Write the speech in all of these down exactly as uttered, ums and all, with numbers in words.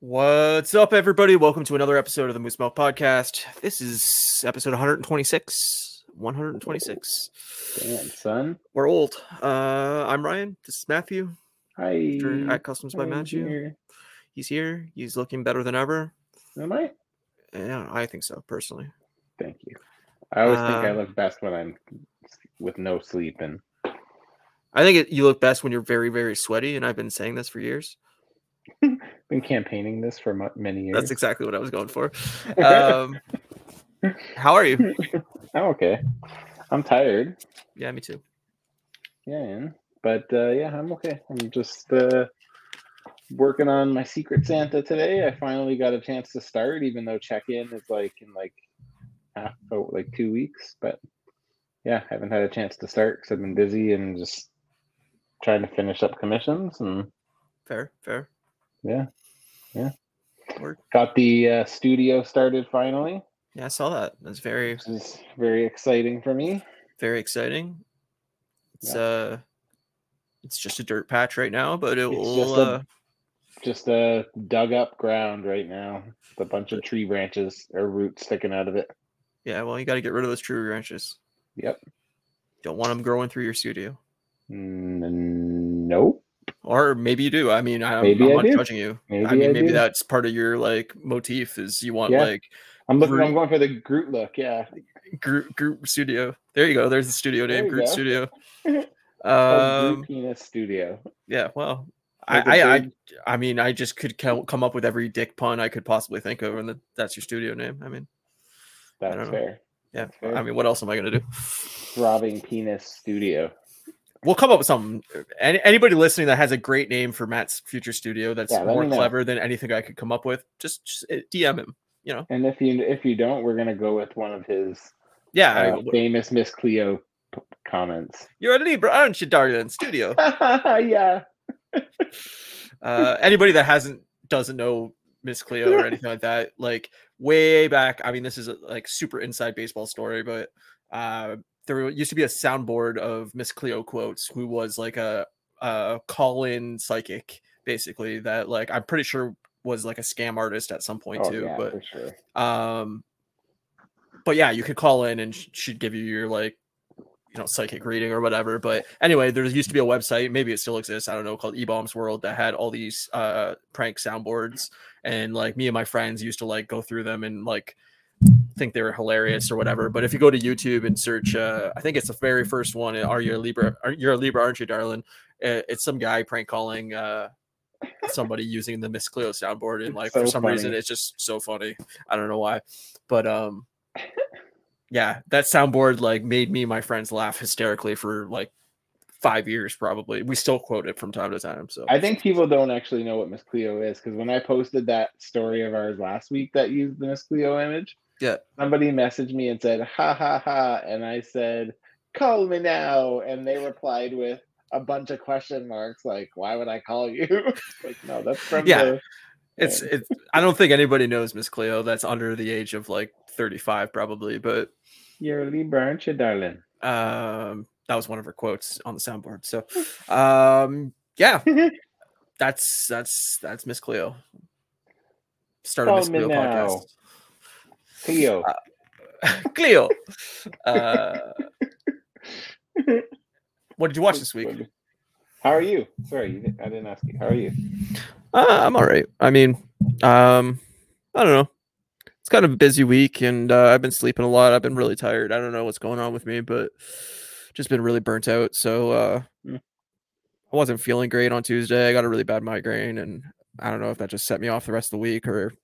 What's up, everybody? Welcome to another episode of the Moose Milk Podcast. This is episode one twenty-six. one twenty-six. Damn, son. We're old. Uh, I'm Ryan. This is Matthew. Hi. After at Customs by Matthew. He's here. He's looking better than ever. Am I? Yeah, I think so, personally. Thank you. I always uh, think I look best when I'm with no sleep. And I think it, you look best when you're very, very sweaty, and I've been saying this for years. Been campaigning this for many years. That's exactly what I was going for. Um, how are you? I'm okay. I'm tired. Yeah, me too. Yeah, I am. But uh, yeah, I'm okay. I'm just uh, working on my Secret Santa today. I finally got a chance to start, even though check-in is like in like half, oh, like two weeks. But yeah, I haven't had a chance to start because I've been busy and just trying to finish up commissions and. Fair, fair. Yeah, yeah. Work. Got the uh, studio started finally. Yeah, I saw that. That's very, Which is very exciting for me. Very exciting. It's yeah. uh, it's just a dirt patch right now, but it it's will. Just a, uh, just a dug up ground right now. With a bunch of tree branches or roots sticking out of it. Yeah, well, you got to get rid of those tree branches. Yep. Don't want them growing through your studio. Mm, nope. Or maybe you do. I mean, I'm, maybe I'm I not do. judging you. Maybe I mean, I maybe do. That's part of your like motif is you want yeah. like. I'm looking. Groot, I'm going for the Groot look. Yeah. Groot, Groot Studio. There you go. There's the studio name. Groot go. Studio. um, Groot Penis Studio. Yeah. Well, like I, I, I, I mean, I just could come up with every dick pun I could possibly think of, and that's your studio name. I mean, that's I fair. Know. Yeah. That's fair. I mean, what else am I gonna do? Throbbing Penis Studio. We'll come up with something. Any, anybody listening that has a great name for Matt's future studio that's yeah, more clever than anything I could come up with, just, just D M him. You know. And if you if you don't, we're gonna go with one of his yeah uh, I, famous Miss Cleo p- comments. You're a Libra, aren't you, darling? Studio. Yeah. uh, anybody that hasn't doesn't know Miss Cleo or anything like that, like way back. I mean, this is a, like super inside baseball story, but. Uh, There used to be a soundboard of Miss Cleo quotes, who was like a, a call-in psychic, basically, that like I'm pretty sure was like a scam artist at some point oh, too. Yeah, but for sure. um, but yeah, you could call in and she'd give you your like you know psychic reading or whatever. But anyway, there used to be a website, maybe it still exists, I don't know, called E-Bombs World that had all these uh, prank soundboards, and like me and my friends used to like go through them and like. Think they were hilarious or whatever, but if you go to YouTube and search, uh, I think it's the very first one. Are you a Libra? Are you a Libra? Aren't you, darling? It's some guy prank calling uh, somebody using the Miss Cleo soundboard, and like so for some funny. reason, it's just so funny. I don't know why, but um, yeah, that soundboard like made me and my friends laugh hysterically for like five years probably. We still quote it from time to time. So I think people don't actually know what Miss Cleo is because when I posted that story of ours last week that used the Miss Cleo image. Yeah. Somebody messaged me and said, ha ha ha. And I said, call me now. And they replied with a bunch of question marks, like, why would I call you? Like, no, that's from yeah. the it's it's I don't think anybody knows Miss Cleo. That's under the age of like thirty-five, probably, but you're a Libra, aren't you, darling? Um that was one of her quotes on the soundboard. So um yeah. that's that's that's Miss Cleo. Start a Miss Cleo now. Podcast. Cleo. Uh, Cleo. Uh, what did you watch this week? How are you? Sorry, I didn't ask you. How are you? Uh, I'm all right. I mean, um, I don't know. It's kind of a busy week, and uh, I've been sleeping a lot. I've been really tired. I don't know what's going on with me, but just been really burnt out. So uh, I wasn't feeling great on Tuesday. I got a really bad migraine, and I don't know if that just set me off the rest of the week or...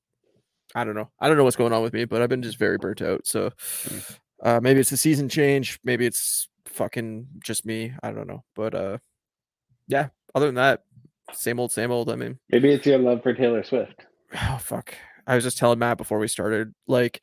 I don't know. I don't know what's going on with me, but I've been just very burnt out. So uh, maybe it's the season change. Maybe it's fucking just me. I don't know. But uh, yeah, other than that, same old, same old. I mean, maybe it's your love for Taylor Swift. Oh, fuck. I was just telling Matt before we started, like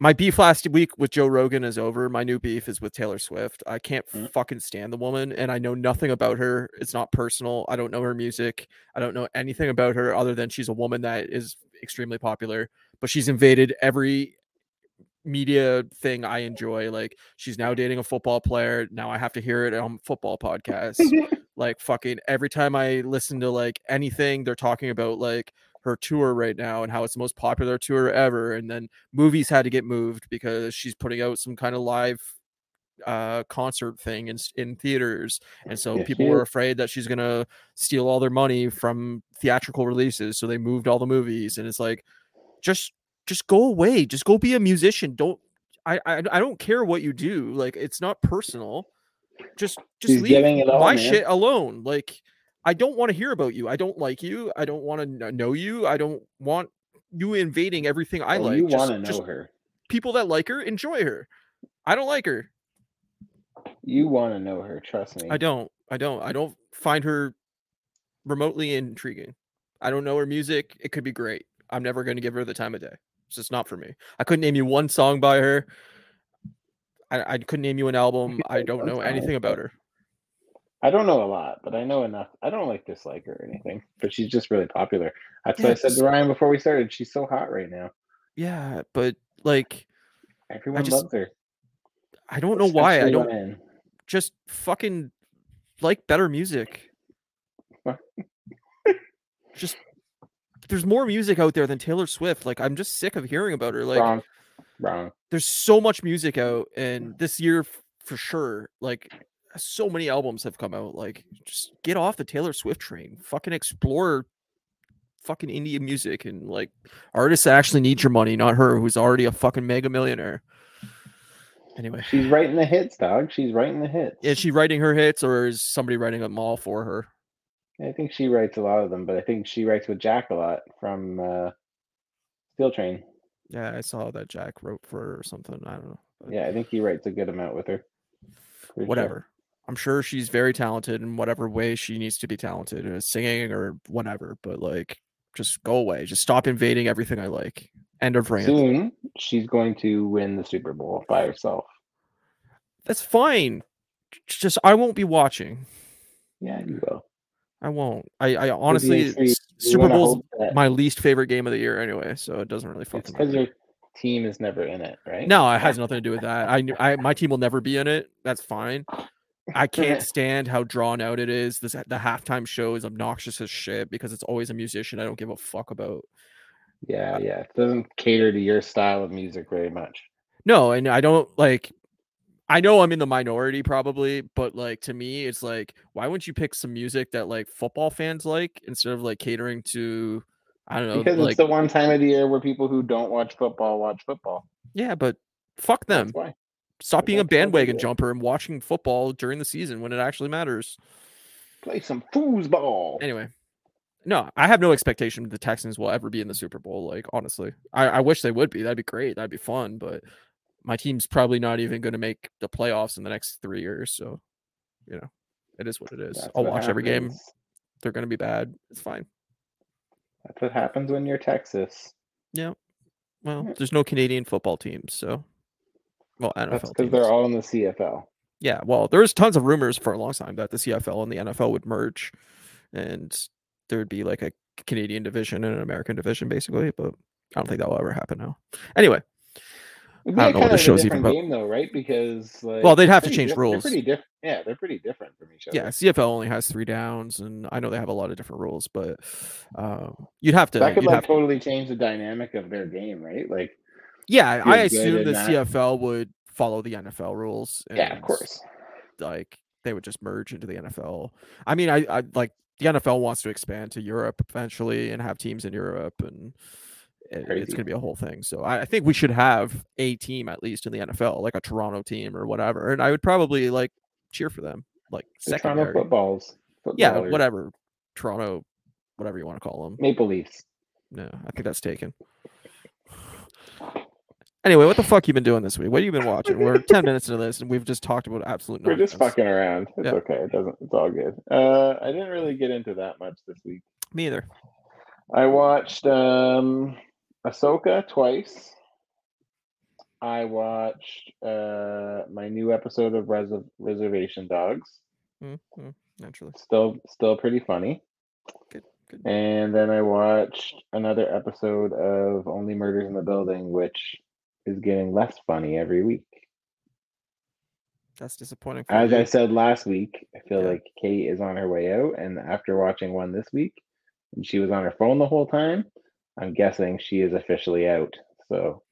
my beef last week with Joe Rogan is over. My new beef is with Taylor Swift. I can't mm-hmm. fucking stand the woman, and I know nothing about her. It's not personal. I don't know her music. I don't know anything about her other than she's a woman that is extremely popular, but she's invaded every media thing I enjoy. Like she's now dating a football player. Now I have to hear it on football podcasts. Like fucking every time I listen to like anything, they're talking about like her tour right now and how it's the most popular tour ever. And then movies had to get moved because she's putting out some kind of live uh concert thing in, in theaters, and so yeah, people were afraid that she's gonna steal all their money from theatrical releases, so they moved all the movies. And it's like, just just go away, just go be a musician. Don't I I, I don't care what you do, like it's not personal. Just just she's leave it all, my man. Shit alone. Like, I don't want to hear about you. I don't like you. I don't want to know you. I don't want you invading everything I oh, like. You want to know just her. People that like her, enjoy her. I don't like her. You want to know her. Trust me. I don't. I don't. I don't find her remotely intriguing. I don't know her music. It could be great. I'm never going to give her the time of day. It's just not for me. I couldn't name you one song by her. I, I couldn't name you an album. I don't know anything about her. I don't know a lot, but I know enough. I don't like dislike her or anything, but she's just really popular. That's what I said to Ryan before we started. She's so hot right now. Yeah, but like everyone just loves her. I don't know why. I don't just fucking like better music. Just there's more music out there than Taylor Swift. Like, I'm just sick of hearing about her. Like, wrong. Wrong. There's so much music out, and this year for sure, like so many albums have come out. Like, just get off the Taylor Swift train. Fucking explore fucking Indian music, and like artists that actually need your money, not her who's already a fucking mega millionaire. Anyway, she's writing the hits, dog. She's writing the hits. Is she writing her hits, or is somebody writing them all for her? I think she writes a lot of them, but I think she writes with Jack a lot from uh, Steel Train. Yeah, I saw that Jack wrote for her or something. I don't know. But yeah, I think he writes a good amount with her. Pretty whatever. Sure. I'm sure she's very talented in whatever way she needs to be talented, in singing or whatever. But like, just go away. Just stop invading everything I like. End of rant. Soon, she's going to win the Super Bowl by herself. That's fine. Just I won't be watching. Yeah, you will. I won't. I, I honestly, Super Bowl's my least favorite game of the year anyway, so it doesn't really fucking matter. Because your team is never in it, right? No, it has nothing to do with that. I, I, my team will never be in it. That's fine. I can't stand how drawn out it is. This the halftime show is obnoxious as shit because it's always a musician I don't give a fuck about. Yeah, yeah. It doesn't cater to your style of music very much. No, and I don't like I know I'm in the minority probably, but like to me it's like, why wouldn't you pick some music that like football fans like instead of like catering to I don't know. Because like, it's the one time of the year where people who don't watch football watch football. Yeah, but fuck them. That's why. Stop being a bandwagon jumper and watching football during the season when it actually matters. Play some foosball. Anyway. No, I have no expectation the Texans will ever be in the Super Bowl. Like, honestly, I, I wish they would be. That'd be great. That'd be fun. But my team's probably not even going to make the playoffs in the next three years. So, you know, it is what it is. That's I'll watch happens. Every game. They're going to be bad. It's fine. That's what happens when you're Texas. Yeah. Well, there's no Canadian football teams. So, well, N F L That's because they're all in the C F L. Yeah. Well, there's tons of rumors for a long time that the C F L and the N F L would merge. And there would be like a Canadian division and an American division, basically, but I don't think that will ever happen now. Anyway, I don't know what the show's even about. Game though, right? Because like, well, they'd have to change diff- rules. They're pretty diff- yeah, they're pretty different from each other. Yeah, C F L only has three downs, and I know they have a lot of different rules, but um, you'd have to that could like totally to... change the dynamic of their game, right? Like, yeah, I assume the not... C F L would follow the N F L rules. And, yeah, of course. Like they would just merge into the N F L. I mean, I, I like. The N F L wants to expand to Europe eventually and have teams in Europe, and it, it's going to be a whole thing. So I, I think we should have a team at least in the N F L, like a Toronto team or whatever. And I would probably like cheer for them, like the Toronto footballs, yeah, whatever, Toronto, whatever you want to call them, Maple Leafs. No, I think that's taken. Anyway, what the fuck you been doing this week? What have you been watching? We're ten minutes into this, and we've just talked about absolute nonsense. We're just fucking around. It's yeah. okay. It doesn't. It's all good. Uh, I didn't really get into that much this week. Me either. I watched um, Ahsoka twice. I watched uh, my new episode of Res- Reservation Dogs. Mm-hmm. Naturally. Still, still pretty funny. Good. Good. And then I watched another episode of Only Murders in the Building, which is getting less funny every week. That's disappointing. For As me. I said last week, I feel yeah. like Kate is on her way out, and after watching one this week, and she was on her phone the whole time, I'm guessing she is officially out. So,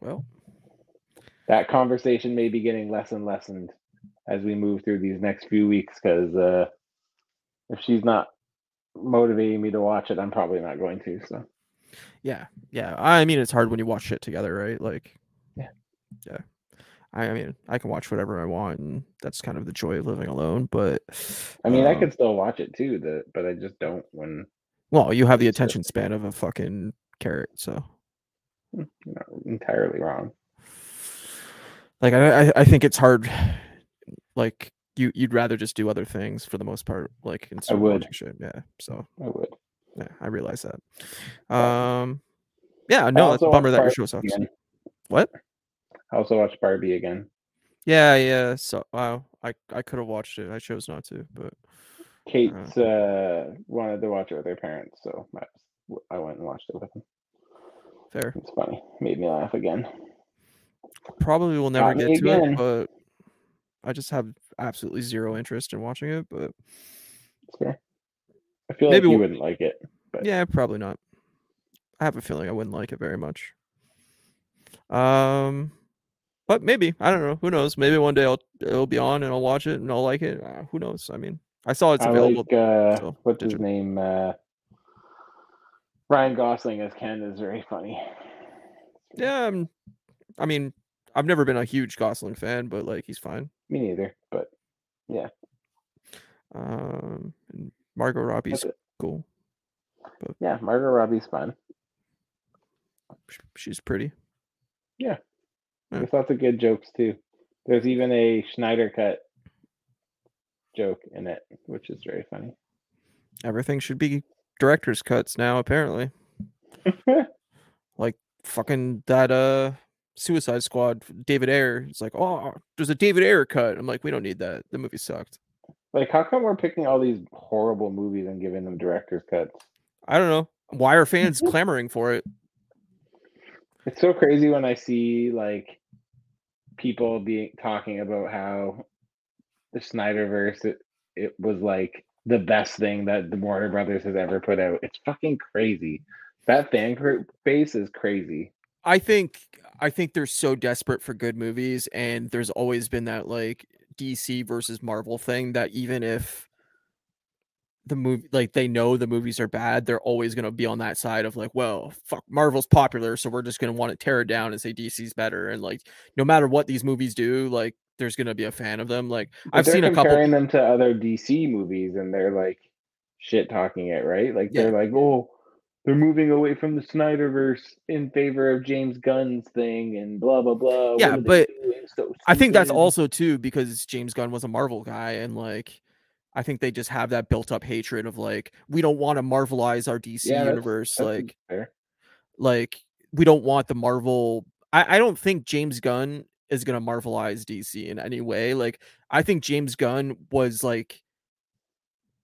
well, that conversation may be getting less and lessened as we move through these next few weeks, because uh, if she's not motivating me to watch it, I'm probably not going to. So, yeah, yeah. I mean, it's hard when you watch shit together, right? Like, yeah, yeah. I mean, I can watch whatever I want, and that's kind of the joy of living alone. But I mean, um, I could still watch it too, the, but I just don't when. Well, you have the attention span of a fucking carrot, so you're not entirely wrong. Like, I, I think it's hard. Like, you, you'd rather just do other things for the most part. Like, instead of watching shit, yeah. So I would. Yeah, I realize that. Um, yeah, no, that's a bummer that your show sucks. Again. What? I also watched Barbie again. Yeah, yeah. So, wow, I, I could have watched it. I chose not to, but Kate uh, uh, wanted to watch it with her parents, so I, I went and watched it with them. Fair. It's funny. Made me laugh again. Probably will never get to it, but I just have absolutely zero interest in watching it. But it's fair. I feel like you wouldn't like it. But yeah, probably not. I have a feeling I wouldn't like it very much. Um. But maybe, I don't know. Who knows? Maybe one day I'll it'll be on and I'll watch it and I'll like it. Uh, who knows? I mean, I saw it's available. Like, uh, so, what's digital. His name? Uh, Ryan Gosling as Ken is very funny. Yeah, I'm, I mean, I've never been a huge Gosling fan, but like he's fine. Me neither. But yeah. Um, and Margot Robbie's cool. But, yeah, Margot Robbie's fun. She's pretty. Yeah. There's lots of good jokes too. There's even a Snyder cut joke in it, which is very funny. Everything should be director's cuts now, apparently. Like fucking that uh Suicide Squad, David Ayer. It's like, oh, there's a David Ayer cut. I'm like, we don't need that. The movie sucked. Like, how come we're picking all these horrible movies and giving them director's cuts? I don't know. Why are fans clamoring for it? It's so crazy when I see like people being talking about how the Snyderverse it, it was like the best thing that the Warner Brothers has ever put out. It's fucking crazy. That fan group base is crazy. I think I think they're so desperate for good movies, and there's always been that like D C versus Marvel thing that even if the movie, like they know the movies are bad, they're always going to be on that side of like, well, fuck, Marvel's popular, so we're just going to want to tear it down and say D C's better. And like, no matter what these movies do, like there's going to be a fan of them. Like, but I've seen a couple comparing them to other D C movies, and they're like shit talking it, right? Like yeah. They're like, oh, they're moving away from the Snyderverse in favor of James Gunn's thing and blah blah blah. Yeah, but so I think that's also too because James Gunn was a Marvel guy, and like. I think they just have that built-up hatred of like, we don't want to Marvelize our D C yeah, universe. That's, that's like, fair. Like we don't want the Marvel. I, I don't think James Gunn is going to Marvelize D C in any way. Like, I think James Gunn was like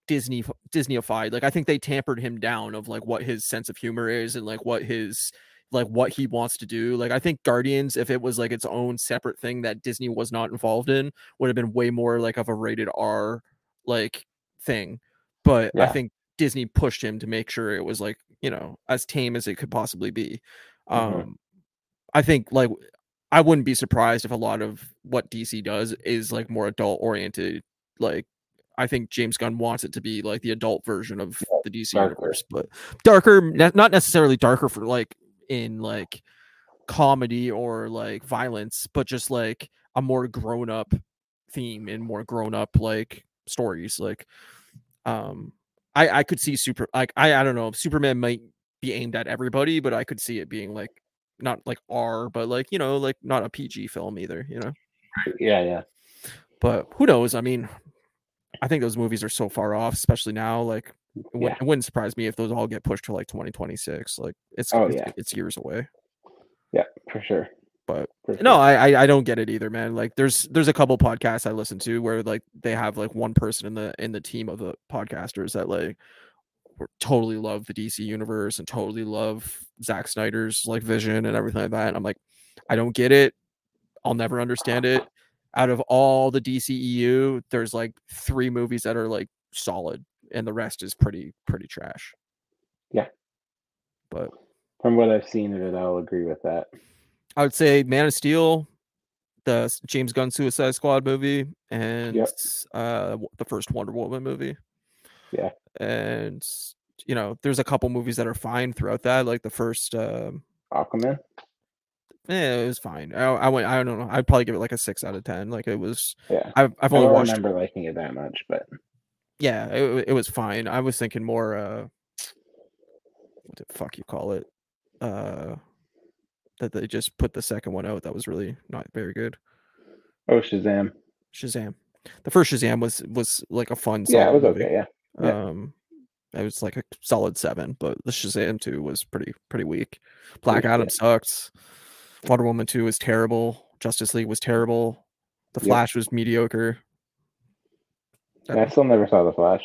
Disney Disneyified. Like, I think they tampered him down of like what his sense of humor is and like what his like what he wants to do. Like, I think Guardians, if it was like its own separate thing that Disney was not involved in, would have been way more like of a rated R. Like thing, but yeah. I think Disney pushed him to make sure it was like, you know, as tame as it could possibly be. Um, mm-hmm. I think like I wouldn't be surprised if a lot of what D C does is like more adult oriented. Like I think James Gunn wants it to be like the adult version of yeah, the D C darker. Universe, but darker, ne- not necessarily darker for like in like comedy or like violence, but just like a more grown up theme and more grown up like. Stories like um I I could see super like I I don't know Superman might be aimed at everybody, but I could see it being like not like R but like, you know, like not a P G film either, you know. Yeah, yeah. But who knows? I mean, I think those movies are so far off, especially now. Like it, w- yeah. It wouldn't surprise me if those all get pushed to like twenty twenty-six. Like it's oh, it's, yeah. it's years away. Yeah, for sure. But no, I I don't get it either, man. Like there's there's a couple podcasts I listen to where like they have like one person in the in the team of the podcasters that like totally love the D C universe and totally love Zack Snyder's like vision and everything like that. And I'm like, I don't get it. I'll never understand it. Out of all the D C E U, there's like three movies that are like solid. and the rest is pretty pretty trash. Yeah, but from what I've seen of it, I'll agree with that. I would say Man of Steel, the James Gunn Suicide Squad movie, and yep. uh, the first Wonder Woman movie. Yeah, and you know, there's a couple movies that are fine throughout that, like the first um, Aquaman. Yeah, it was fine. I, I went. I don't know. I'd probably give it like a six out of ten. Like it was. Yeah. I've I've only I don't watched. Remember liking it that much, but yeah, it it was fine. I was thinking more. Uh, what the fuck you call it? Uh, that they just put the second one out. That was really not very good. Oh, Shazam! Shazam. The first Shazam was was like a fun. Yeah, it was movie. Okay. Yeah. yeah. Um, it was like a solid seven, but the Shazam two was pretty pretty weak. Black pretty Adam good. Sucks. Wonder Woman two was terrible. Justice League was terrible. The Flash yep. was mediocre. Yeah, I still never saw The Flash.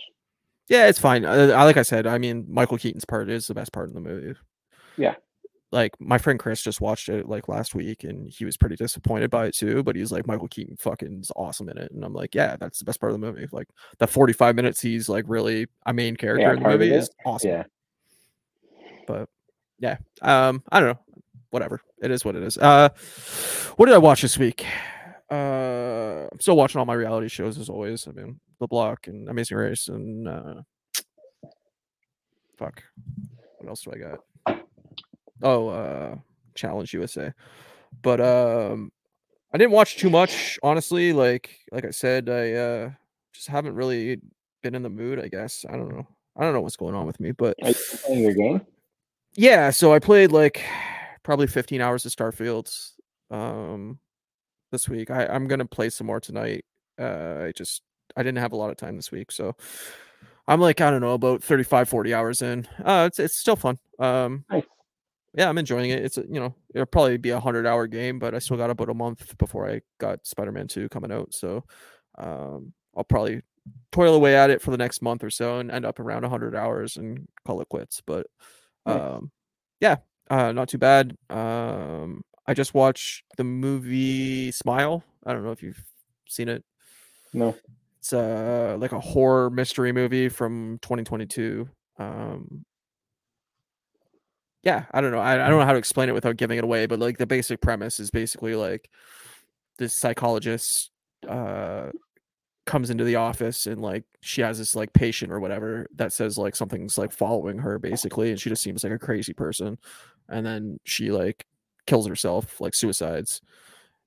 Yeah, it's fine. I, like I said, I mean, Michael Keaton's part is the best part in the movie. Yeah. Like, my friend Chris just watched it, like, last week, and he was pretty disappointed by it, too. But he's like, Michael Keaton fucking is awesome in it. And I'm like, yeah, that's the best part of the movie. Like, that forty-five minutes, he's, like, really a main character yeah, in the movie is awesome. Yeah. But, yeah. Um, I don't know. Whatever. It is what it is. Uh, what did I watch this week? Uh, I'm still watching all my reality shows as always. I mean, The Block and Amazing Race and uh, fuck. What else do I got? Oh, uh, Challenge U S A. But um, I didn't watch too much, honestly. Like, like I said, I uh, just haven't really been in the mood. I guess I don't know. I don't know what's going on with me. But are you playing your game? Yeah. So I played like. Probably fifteen hours of Starfield um, this week. I, I'm going to play some more tonight. Uh, I just, I didn't have a lot of time this week. So I'm like, I don't know, about thirty-five, forty hours in. Uh, it's it's still fun. Um, nice. Yeah, I'm enjoying it. It's, you know, it'll probably be a hundred hour game, but I still got about a month before I got Spider-Man two coming out. So um, I'll probably toil away at it for the next month or so and end up around a hundred hours and call it quits. But um, nice. yeah. Uh, not too bad. Um, I just watched the movie Smile. I don't know if you've seen it. No. It's uh, like a horror mystery movie from twenty twenty-two. Um, yeah, I don't know. I, I don't know how to explain it without giving it away, but like the basic premise is basically like this psychologist uh, comes into the office and like she has this like patient or whatever that says like something's like following her basically, and she just seems like a crazy person. And then she like kills herself, like suicides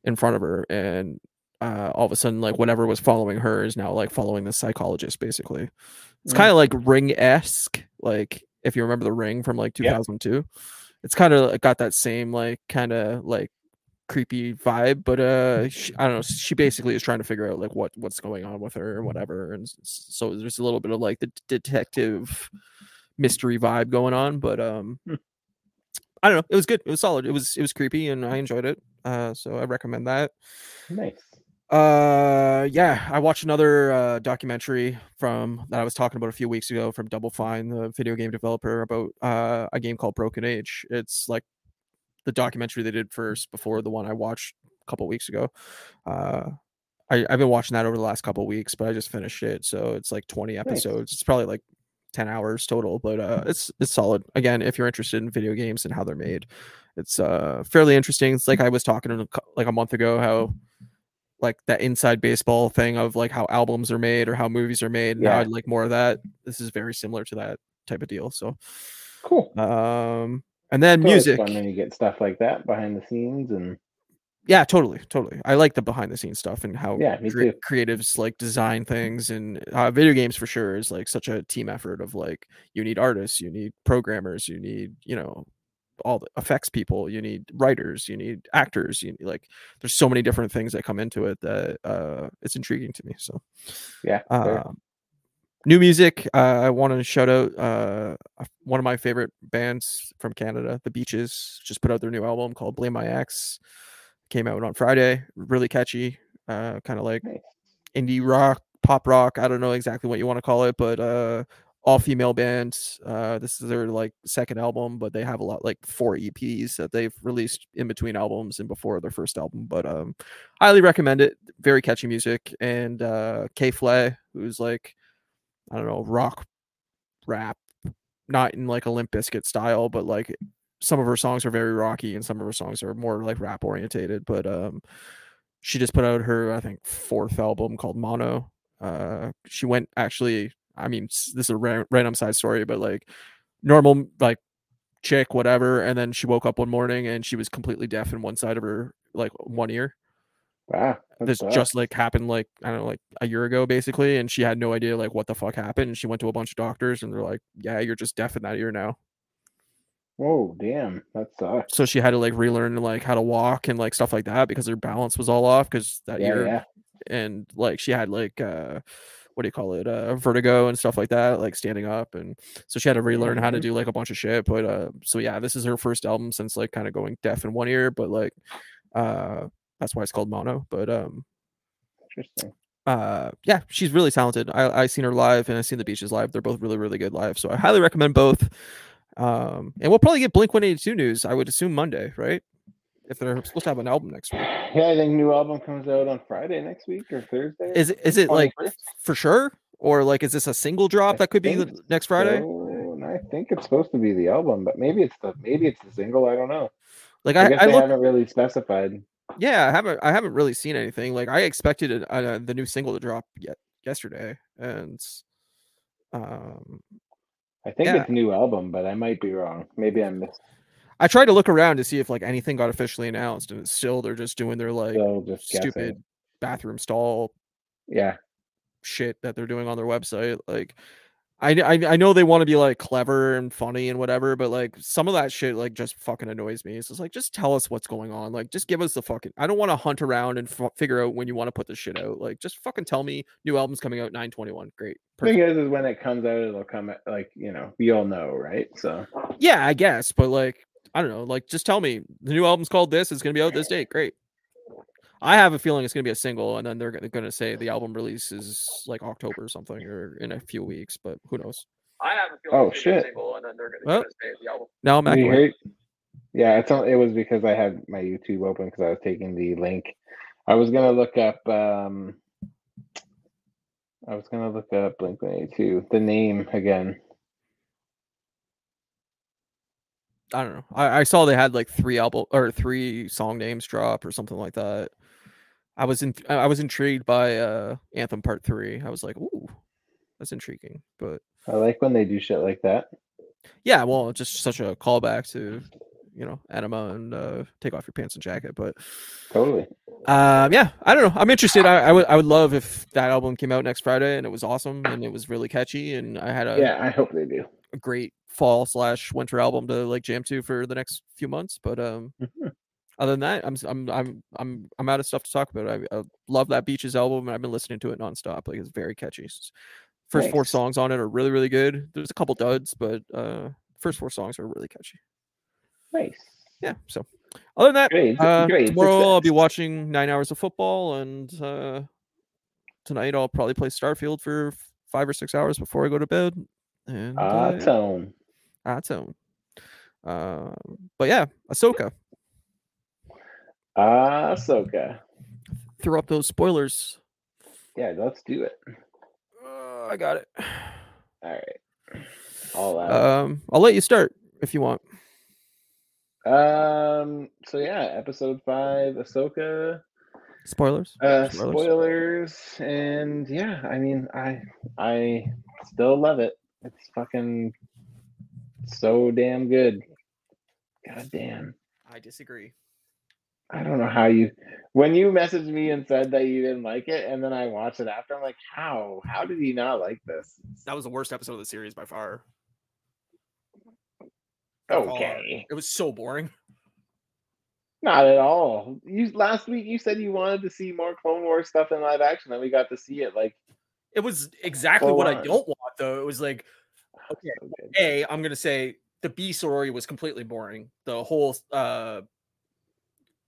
in front of her. And uh, all of a sudden, like whatever was following her is now like following the psychologist, basically. It's mm. kind of like Ring-esque. Like if you remember The Ring from like two thousand two, yep. It's kind of got that same like kind of like creepy vibe. But uh, she, I don't know. She basically is trying to figure out like what, what's going on with her or whatever. And so there's a little bit of like the detective mystery vibe going on. But um. Hmm. I don't know. It was good. It was solid. It was it was creepy, and I enjoyed it. Uh, so I recommend that. Nice. Uh, yeah, I watched another uh, documentary from that I was talking about a few weeks ago from Double Fine, the video game developer, about uh, a game called Broken Age. It's like the documentary they did first before the one I watched a couple weeks ago. Uh, I, I've been watching that over the last couple weeks, but I just finished it. So it's like twenty episodes. Nice. It's probably like ten hours total, but uh it's it's solid. Again, if you're interested in video games and how they're made, it's uh fairly interesting. It's like I was talking like a month ago how like that inside baseball thing of like how albums are made or how movies are made. Yeah. Now I'd like more of that. This is very similar to that type of deal. So cool. Um and then so music. It's fun when you get stuff like that behind the scenes and yeah, totally, totally. I like the behind-the-scenes stuff and how yeah, cre- creatives like design things, and uh, video games for sure is like such a team effort of like you need artists, you need programmers, you need you know all the effects people, you need writers, you need actors. You need, like there's so many different things that come into it that uh, it's intriguing to me. So yeah, uh, new music. Uh, I want to shout out uh, one of my favorite bands from Canada, The Beaches. Just put out their new album called Blame My Ex. Came out on Friday. Really catchy, uh kind of like nice. Indie rock, pop rock, I don't know exactly what you want to call it, but uh all female bands. Uh this is their like second album, but they have a lot like four E Ps that they've released in between albums and before their first album. But um highly recommend it. Very catchy music. And uh K Flay, who's like I don't know, rock rap, not in like a Limp Bizkit style, but like some of her songs are very rocky and some of her songs are more like rap orientated. But um, she just put out her, I think, fourth album called Mono. Uh, she went actually, I mean, this is a ra- random side story, but like normal, like chick, whatever. And then she woke up one morning and she was completely deaf in one side of her, like one ear. Wow, this tough. just like happened like I don't know like a year ago basically, and she had no idea like what the fuck happened, and she went to a bunch of doctors and they're like, yeah, you're just deaf in that ear now. Whoa, damn, that sucks. So she had to like relearn like how to walk and like stuff like that because her balance was all off because that yeah, ear yeah. And like she had like uh what do you call it uh vertigo and stuff like that, like standing up, and so she had to relearn mm-hmm. how to do like a bunch of shit. But uh so yeah, this is her first album since like kind of going deaf in one ear, but like uh that's why it's called Mono. But um interesting. Uh yeah, she's really talented. I I seen her live and I seen the Beaches live. They're both really, really good live. So I highly recommend both. Um and we'll probably get Blink one eighty-two news, I would assume Monday, right? If they're supposed to have an album next week. Yeah, I think new album comes out on Friday next week or Thursday. Is it is it like for sure? Or like is this a single drop I that could be the next Friday? So, I think it's supposed to be the album, but maybe it's the maybe it's the single. I don't know. Like I, I, guess I they look... haven't really specified. Yeah, I haven't. I haven't really seen anything. Like I expected it, uh, the new single to drop yet yesterday, and um, I think yeah. it's a new album, but I might be wrong. Maybe I missed. I tried to look around to see if like anything got officially announced, and still they're just doing their like stupid guessing. bathroom stall, yeah, shit that they're doing on their website. Like I, I, I know they want to be like clever and funny and whatever, but like some of that shit like just fucking annoys me. It's just like, just tell us what's going on. Like, just give us the fucking. I don't want to hunt around and f- figure out when you want to put this shit out. Like, just fucking tell me new album's coming out nine twenty-one. Great. Perfect. The thing is, is when it comes out, it'll come out, like, you know, we all know, right? So yeah, I guess, but like I don't know, like just tell me the new album's called this. It's gonna be out this date. Great. I have a feeling it's going to be a single, and then they're going to say the album release is like October or something, or in a few weeks, but who knows? I have a feeling oh, it's going to be a single, and then they're going to well, say the album. Now I'm acting right. Yeah, it's all, it was because I had my YouTube open because I was taking the link. I was going to look up, um, I was going to look up Blink one eighty-two, the name again. I don't know. I, I saw they had like three album or three song names drop or something like that. I was in, I was intrigued by uh, Anthem Part Three. I was like, "Ooh, that's intriguing." But I like when they do shit like that. Yeah, well, just such a callback to, you know, Anima and uh, Take Off Your Pants and Jacket. But totally. Um, yeah, I don't know. I'm interested. I, I would, I would love if that album came out next Friday and it was awesome and it was really catchy and I had a yeah. I hope they do a great fall slash winter album to like jam to for the next few months. But um. Other than that, I'm I'm I'm I'm I'm out of stuff to talk about. I, I love that Beaches album, and I've been listening to it nonstop. Like it's very catchy. First Thanks. four songs on it are really, really good. There's a couple duds, but uh, first four songs are really catchy. Nice. Yeah. So, other than that, great. Uh, great. tomorrow I'll be watching nine hours of football, and uh, tonight I'll probably play Starfield for five or six hours before I go to bed. And I tone. I tone. Uh, but yeah, Ahsoka. Ah, Ahsoka. Throw up those spoilers. Yeah, let's do it. Uh, I got it. All right. All out. Um, I'll let you start if you want. Um. So yeah, episode five, Ahsoka. Spoilers. Uh, spoilers. spoilers, and yeah, I mean, I, I still love it. It's fucking so damn good. God damn. I disagree. I don't know how you, when you messaged me and said that you didn't like it, and then I watched it after, I'm like, how? How did you not like this? That was the worst episode of the series by far. Okay. Oh, it was so boring. Not at all. You last week you said you wanted to see more Clone Wars stuff in live action, and we got to see it. Like, it was exactly what on. I don't want, though. It was like, okay, so A, I'm gonna say the B story was completely boring. The whole uh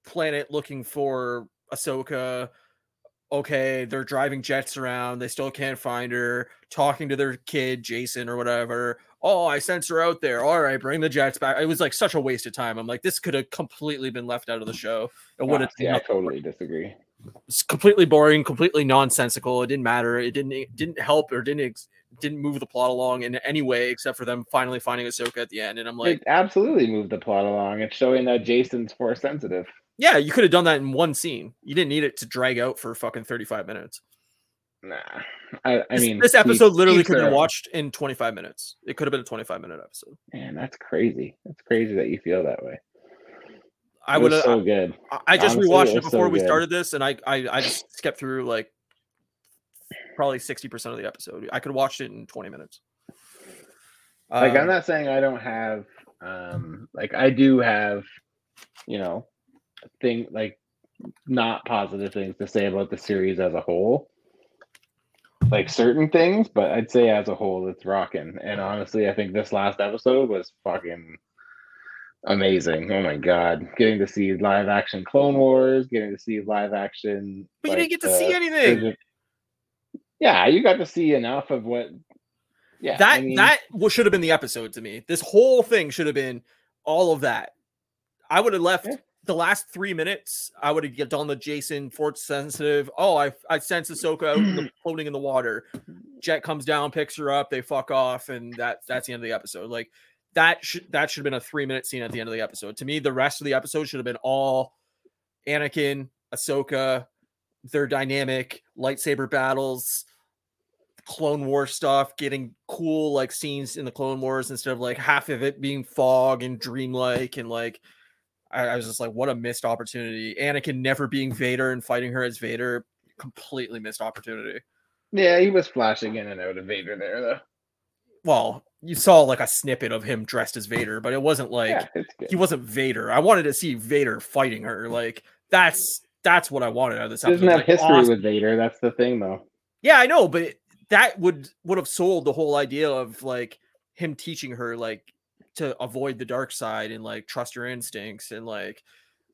planet looking for Ahsoka. Okay, they're driving jets around. They still can't find her. Talking to their kid, Jason, or whatever. Oh, I sense her out there. All right, bring the jets back. It was like such a waste of time. I'm like, this could have completely been left out of the show. It would have. Yeah, I totally disagree. It's completely boring, completely nonsensical. It didn't matter. It didn't it didn't help or didn't ex- didn't move the plot along in any way except for them finally finding Ahsoka at the end. And I'm like, it absolutely moved the plot along. It's showing that Jason's force sensitive. Yeah, you could have done that in one scene. You didn't need it to drag out for fucking thirty-five minutes. Nah, I, I mean, this, this episode he, literally could have been watched in twenty-five minutes. It could have been a twenty-five minute episode. Man, that's crazy. That's crazy that you feel that way. I would so good. I, I just Honestly, rewatched it, it before so we started this, and I, I, I just skipped through like probably sixty percent of the episode. I could watch it in twenty minutes. Like, um, I'm not saying I don't have, um, like, I do have, you know, thing like not positive things to say about the series as a whole, like certain things, but I'd say as a whole, it's rocking. And honestly, I think this last episode was fucking amazing. Oh my god, getting to see live action Clone Wars, getting to see live action. But like, you didn't get to uh, see anything. Visit. Yeah, you got to see enough of what. Yeah, that I mean, that should have been the episode to me. This whole thing should have been all of that. I would have left yeah. the last three minutes. I would have done the Jason force sensitive. Oh, I I sense Ahsoka floating in the water. Jet comes down, picks her up. They fuck off, and that that's the end of the episode. Like. That should that should have been a three minute scene at the end of the episode. To me, the rest of the episode should have been all Anakin, Ahsoka, their dynamic, lightsaber battles, Clone War stuff, getting cool like scenes in the Clone Wars instead of like half of it being fog and dreamlike and like I, I was just like, what a missed opportunity. Anakin never being Vader and fighting her as Vader, completely missed opportunity. Yeah, he was flashing in and out of Vader there though. Well, you saw like a snippet of him dressed as Vader, but it wasn't like yeah, he wasn't Vader. I wanted to see Vader fighting her. Like that's that's what I wanted out of this episode. Doesn't have like, history awesome. With Vader. That's the thing, though. Yeah, I know, but it, that would would have sold the whole idea of like him teaching her like to avoid the dark side and like trust your instincts and like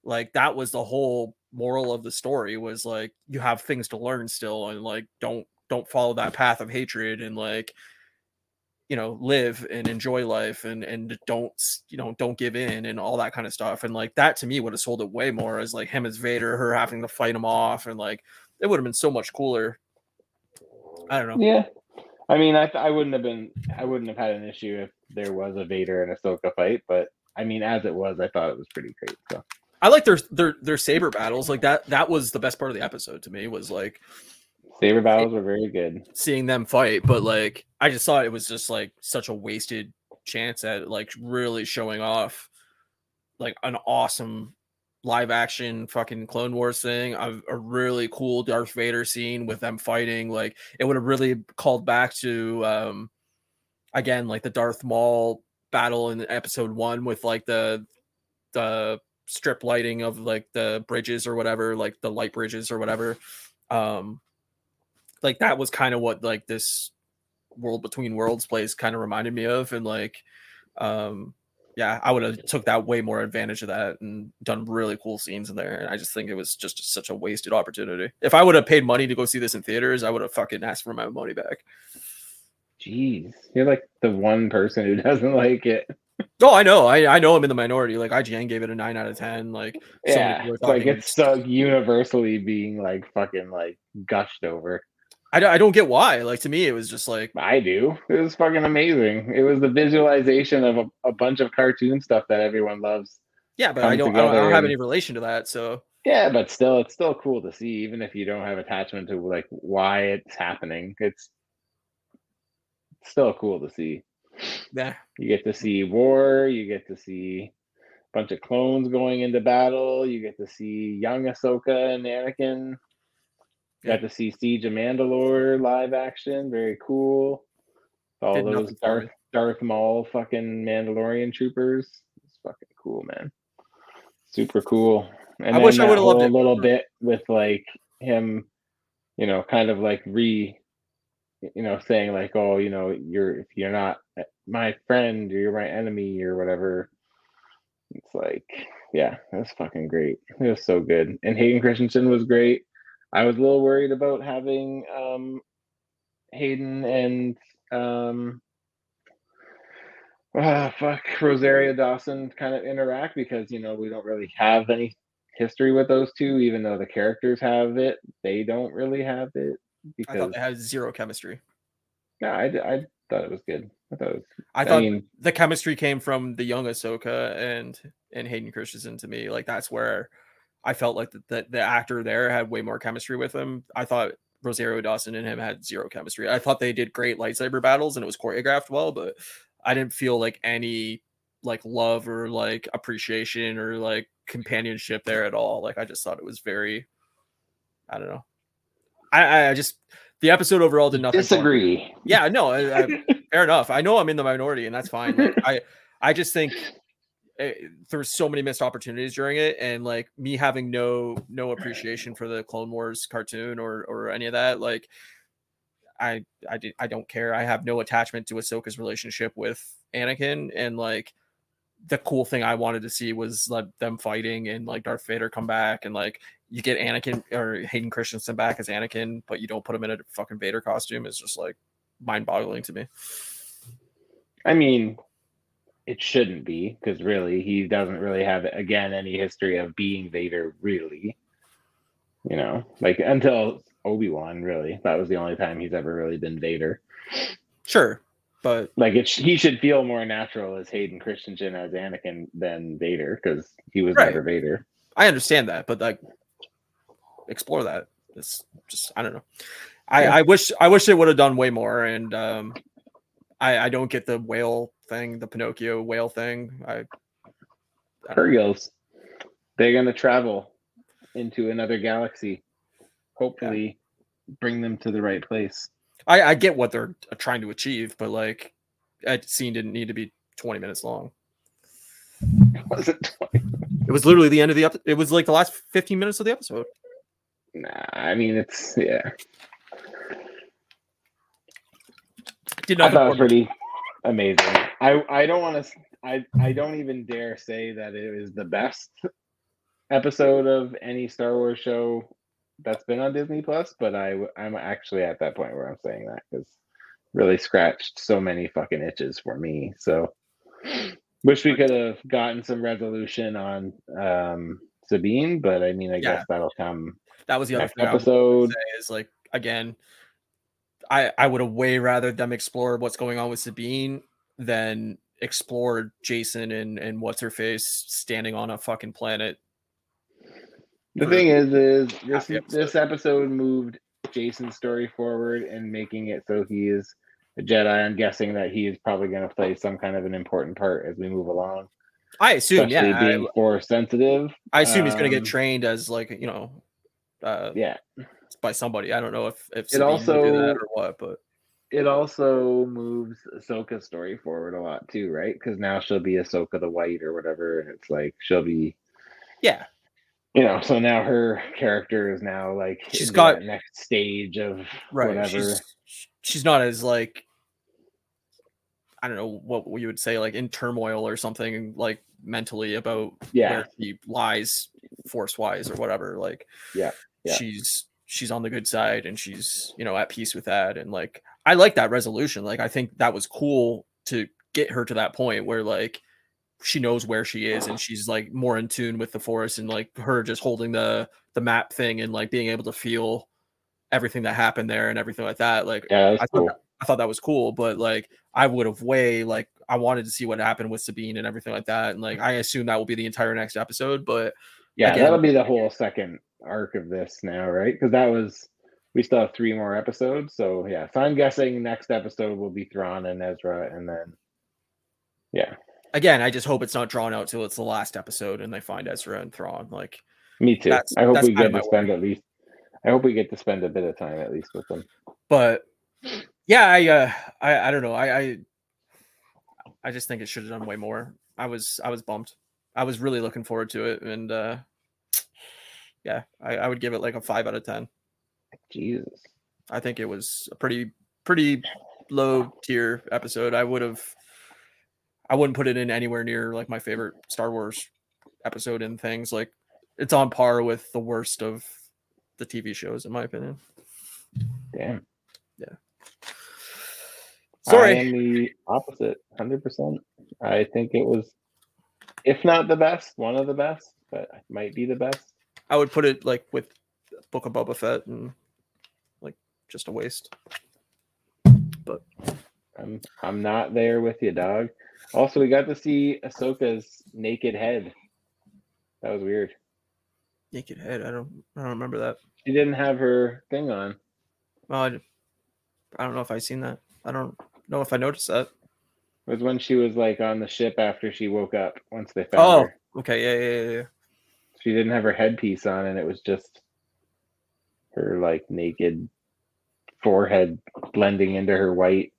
like that was the whole moral of the story was like you have things to learn still and like don't don't follow that path of hatred and like. You know, live and enjoy life and, and don't, you know, don't give in and all that kind of stuff. And like that to me would have sold it way more as like him as Vader, her having to fight him off. And like, it would have been so much cooler. I don't know. Yeah. I mean, I, I wouldn't have been, I wouldn't have had an issue if there was a Vader and Ahsoka fight, but I mean, as it was, I thought it was pretty great. So I like their, their, their saber battles. Like that, that was the best part of the episode to me was like, saber battles were very good. Seeing them fight, but like I just thought it was just like such a wasted chance at like really showing off like an awesome live action fucking Clone Wars thing. A, a really cool Darth Vader scene with them fighting. Like it would have really called back to um again like the Darth Maul battle in episode one with like the the strip lighting of like the bridges or whatever, like the light bridges or whatever. Um Like that was kind of what like this World Between Worlds plays kind of reminded me of. And like, um, yeah, I would have took that way more advantage of that and done really cool scenes in there. And I just think it was just such a wasted opportunity. If I would have paid money to go see this in theaters, I would have fucking asked for my money back. Jeez. You're like the one person who doesn't like it. Oh, I know. I, I know I'm in the minority. Like I G N gave it a nine out of ten. Like yeah, so like it's so universally being like fucking like gushed over. I don't get why. Like, to me, it was just like... I do. It was fucking amazing. It was the visualization of a, a bunch of cartoon stuff that everyone loves. Yeah, but I don't, I don't I don't have any relation to that, so... Yeah, but still, it's still cool to see, even if you don't have attachment to, like, why it's happening. It's still cool to see. Yeah. You get to see war. You get to see a bunch of clones going into battle. You get to see young Ahsoka and Anakin... Got to see Siege of Mandalore live action. Very cool. All Did those Darth, Darth Maul fucking Mandalorian troopers. It's fucking cool, man. Super cool. And I wish I would have loved it. A little bit with like him, you know, kind of like re, you know, saying like, oh, you know, you're, if you're not my friend or you're my enemy or whatever. It's like, yeah, that's fucking great. It was so good. And Hayden Christensen was great. I was a little worried about having um, Hayden and um, oh, fuck Rosario Dawson kind of interact because, you know, we don't really have any history with those two, even though the characters have it, they don't really have it. Because I thought they had zero chemistry. No, I, I thought it was good. I thought, it was, I thought I mean, the chemistry came from the young Ahsoka and and Hayden Christensen to me. Like, that's where I felt like the, the, the actor there had way more chemistry with him. I thought Rosario Dawson and him had zero chemistry. I thought they did great lightsaber battles and it was choreographed well, but I didn't feel like any like love or like appreciation or like companionship there at all. Like, I just thought it was very, I don't know. I, I just, the episode overall did nothing. Disagree. Yeah, no, I, I, fair enough. I know I'm in the minority and that's fine. Like, I, I just think there's so many missed opportunities during it. And like me having no, no appreciation for the Clone Wars cartoon or, or any of that. Like I, I, did, I don't care. I have no attachment to Ahsoka's relationship with Anakin. And like, the cool thing I wanted to see was like them fighting and like Darth Vader come back and like you get Anakin or Hayden Christensen back as Anakin, but you don't put him in a fucking Vader costume. It's just like mind boggling to me. I mean, it shouldn't be, because really he doesn't really have, again, any history of being Vader really, you know, like until Obi-Wan really, that was the only time he's ever really been Vader. Sure. But like it, sh- he should feel more natural as Hayden Christensen as Anakin than Vader, because he was right. Never Vader. I understand that, but like, explore that. It's just, I don't know. I, yeah. I wish I wish they would have done way more. And um, I, I don't get the whale thing, the Pinocchio whale thing. I, I Curios, they're gonna travel into another galaxy. Hopefully, yeah. Bring them to the right place. I, I get what they're trying to achieve, but like that scene didn't need to be twenty minutes long. It wasn't twenty. It was literally the end of the episode. It was like the last fifteen minutes of the episode. Nah, I mean it's yeah. Did not I thought it was pretty amazing. I, I don't want to. I I don't even dare say that it was the best episode of any Star Wars show that's been on Disney Plus, but I I'm actually at that point where I'm saying that because really scratched so many fucking itches for me. So wish we could have gotten some resolution on um, Sabine, but I mean, I yeah. guess that'll come. That was the other thing episode I say is like, again, I I would have way rather them explore what's going on with Sabine than explore Jason and and what's her face standing on a fucking planet. The thing is, is this episode. this episode moved Jason's story forward and making it so he is a Jedi. I'm guessing that he is probably going to play some kind of an important part as we move along. I assume, especially yeah, being I, force sensitive. I assume um, he's going to get trained as like you know, uh, yeah, by somebody. I don't know if if it also do that or what, but it also moves Ahsoka's story forward a lot too, right? Because now she'll be Ahsoka the White or whatever, and it's like she'll be, yeah. You know, so now her character is now like she's got that next stage of right, whatever. She's, she's not as like I don't know what you would say, like in turmoil or something, like mentally about yeah. where she lies force wise or whatever. Like yeah, yeah, she's she's on the good side and she's you know at peace with that. And like I like that resolution. Like I think that was cool to get her to that point where like she knows where she is and she's like more in tune with the forest and like her just holding the, the map thing and like being able to feel everything that happened there and everything like that. Like yeah, I, thought cool. that, I thought that was cool, but like I would have way, like I wanted to see what happened with Sabine and everything like that. And like, I assume that will be the entire next episode, but yeah, again, that'll be the whole second arc of this now. Right. Cause that was, we still have three more episodes. So yeah. So I'm guessing next episode will be Thrawn and Ezra. And then, yeah. Again, I just hope it's not drawn out till it's the last episode and they find Ezra and Thrawn. Like, me too. That's, I hope that's we get to spend way. at least. I hope we get to spend a bit of time at least with them. But yeah, I uh, I, I don't know. I, I I just think it should have done way more. I was I was bummed. I was really looking forward to it, and uh, yeah, I, I would give it like a five out of ten. Jesus, I think it was a pretty pretty low tier episode. I would have. I wouldn't put it in anywhere near like my favorite Star Wars episode and things. Like it's on par with the worst of the T V shows, in my opinion. Damn. Yeah. Sorry. I am the opposite, one hundred percent. I think it was, if not the best, one of the best. but it might be the best. I would put it like with Book of Boba Fett and like just a waste. But I'm I'm not there with you, dog. Also, we got to see Ahsoka's naked head. That was weird. Naked head. I don't. I don't remember that. She didn't have her thing on. Well, I, I don't know if I seen that. I don't know if I noticed that. It was when she was like on the ship after she woke up. Once they found oh, her. Oh, okay, yeah, yeah, yeah, yeah. She didn't have her headpiece on, and it was just her like naked forehead blending into her white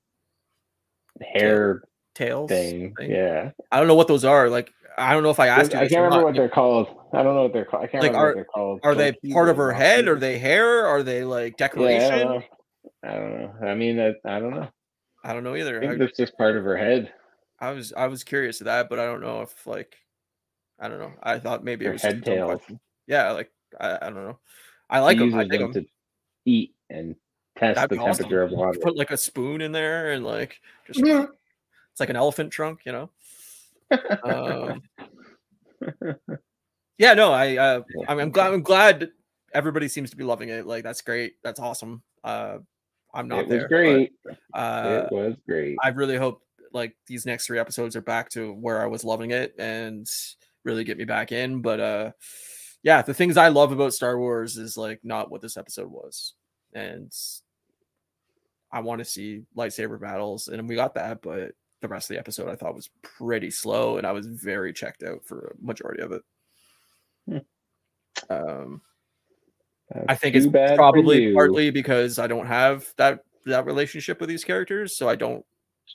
hair. Yeah. Tails thing. thing, yeah. I don't know what those are. Like, I don't know if I asked you. I can't remember what they're called. I don't know what they're called. I can't like, remember are, what they're called. Are they part of her head? Are they hair? Are they like decoration? Yeah, I, don't I don't know. I mean, I, I don't know. I don't know either. I think that's just part of her head. I was I was curious of that, but I don't know if like I don't know. I thought maybe her it was head tails. Yeah, like I, I don't know. I like them. I think them to eat and test That'd the temperature awesome. of water. Put like a spoon in there and like just. Yeah. It's like an elephant trunk, you know. um, yeah, no, I, uh, I'm, I'm glad. I'm glad everybody seems to be loving it. Like that's great. That's awesome. Uh, I'm not. It was there, great. But, uh, it was great. I really hope like these next three episodes are back to where I was loving it and really get me back in. But uh, yeah, the things I love about Star Wars is like not what this episode was, and I want to see lightsaber battles, and we got that, but. The rest of the episode I thought was pretty slow, and I was very checked out for a majority of it. Hmm. Um, That's I think it's probably partly because I don't have that that relationship with these characters, so I don't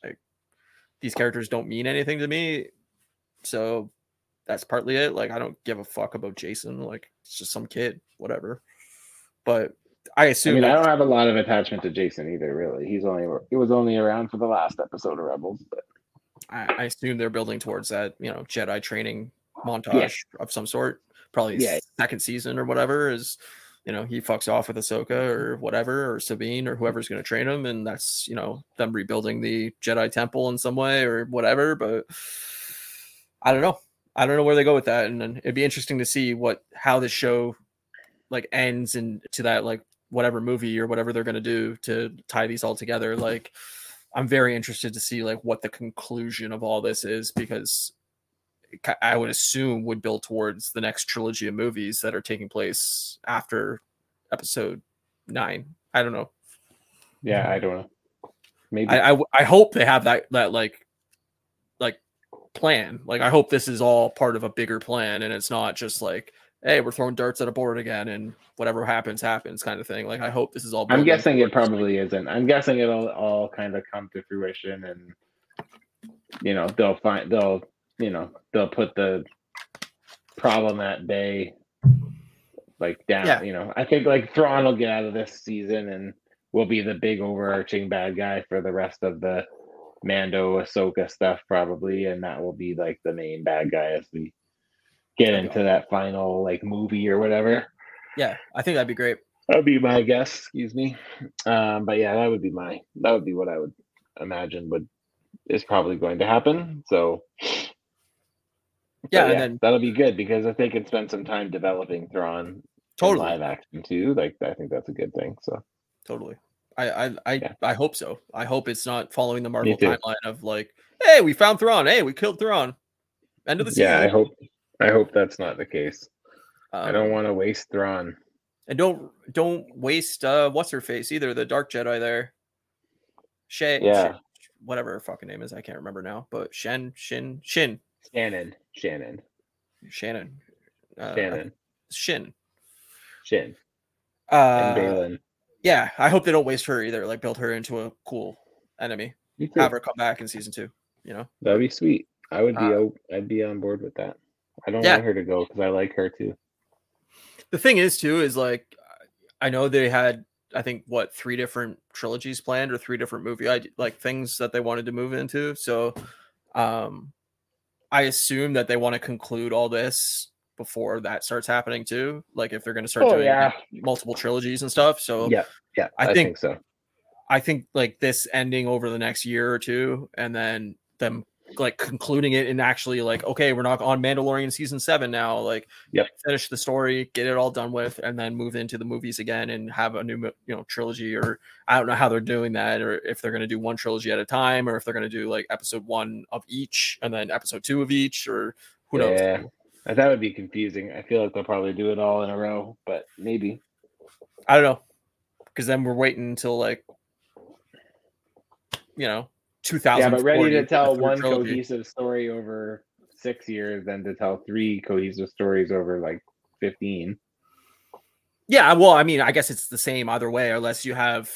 like these characters don't mean anything to me. So that's partly it. Like I don't give a fuck about Jason. Like it's just some kid, whatever. But I assume. I mean, I don't have a lot of attachment to Jason either. Really, he's only he was only around for the last episode of Rebels. But I, I assume they're building towards that, you know, Jedi training montage yeah. of some sort. Probably yeah. second season or whatever is, you know, he fucks off with Ahsoka or whatever or Sabine or whoever's going to train him, and that's you know them rebuilding the Jedi Temple in some way or whatever. But I don't know. I don't know where they go with that, and, and it'd be interesting to see what how this show like ends and to that like. Whatever movie or whatever they're going to do to tie these all together. Like, I'm very interested to see like what the conclusion of all this is, because I would assume would build towards the next trilogy of movies that are taking place after episode nine. I don't know. Yeah. I don't know. Maybe I, I, I hope they have that, that like, like plan. Like, I hope this is all part of a bigger plan and it's not just like, hey, we're throwing darts at a board again, and whatever happens, happens, kind of thing. Like, I hope this is all. I'm guessing it probably isn't. I'm guessing it'll all kind of come to fruition, and you know they'll find they'll you know they'll put the problem at bay, like down. Yeah. You know, I think like Thrawn will get out of this season, and will be the big overarching bad guy for the rest of the Mando Ahsoka stuff, probably, and that will be like the main bad guy as we. Get into that final like movie or whatever. Yeah, I think that'd be great. That'd be my guess. Excuse me, um, but yeah, that would be my that would be what I would imagine would is probably going to happen. So yeah, yeah and then, that'll be good because if they can spend some time developing Thrawn totally in live action too, like I think that's a good thing. So totally, I I I, yeah. I hope so. I hope it's not following the Marvel timeline of like, hey, we found Thrawn. Hey, we killed Thrawn. End of the season. Yeah, I hope. I hope that's not the case. Um, I don't want to waste Thrawn. And don't don't waste uh, what's her face either. The Dark Jedi there, Shay, yeah, Sh- whatever her fucking name is, I can't remember now. But Shen Shin Shin Shannon Shannon Shannon uh, Shannon Shin Shin uh, and Balin. Yeah, I hope they don't waste her either. Like build her into a cool enemy. Have her come back in season two. You know that'd be sweet. I would be. Uh, I'd be on board with that. I don't yeah. want her to go because I like her too. The thing is, too, is like I know they had, I think, what three different trilogies planned or three different movie like things that they wanted to move into. So, um, I assume that they want to conclude all this before that starts happening too. Like if they're going to start oh, doing yeah. multiple trilogies and stuff. So yeah, yeah, I, I think, think so. I think like this ending over the next year or two, and then them like concluding it and actually like, okay, we're not on Mandalorian season seven now. Like, yep. Finish the story, get it all done with, and then move into the movies again and have a new, you know, trilogy. Or I don't know how they're doing that, or if they're going to do one trilogy at a time, or if they're going to do like episode one of each and then episode two of each, or who knows. Yeah, that would be confusing. I feel like they'll probably do it all in a row, but maybe. I don't know, because then we're waiting until like, you know, two thousand. Yeah, but ready to tell one trilogy. Cohesive story over six years than to tell three cohesive stories over like fifteen. Yeah, well, I mean, I guess it's the same either way, unless you have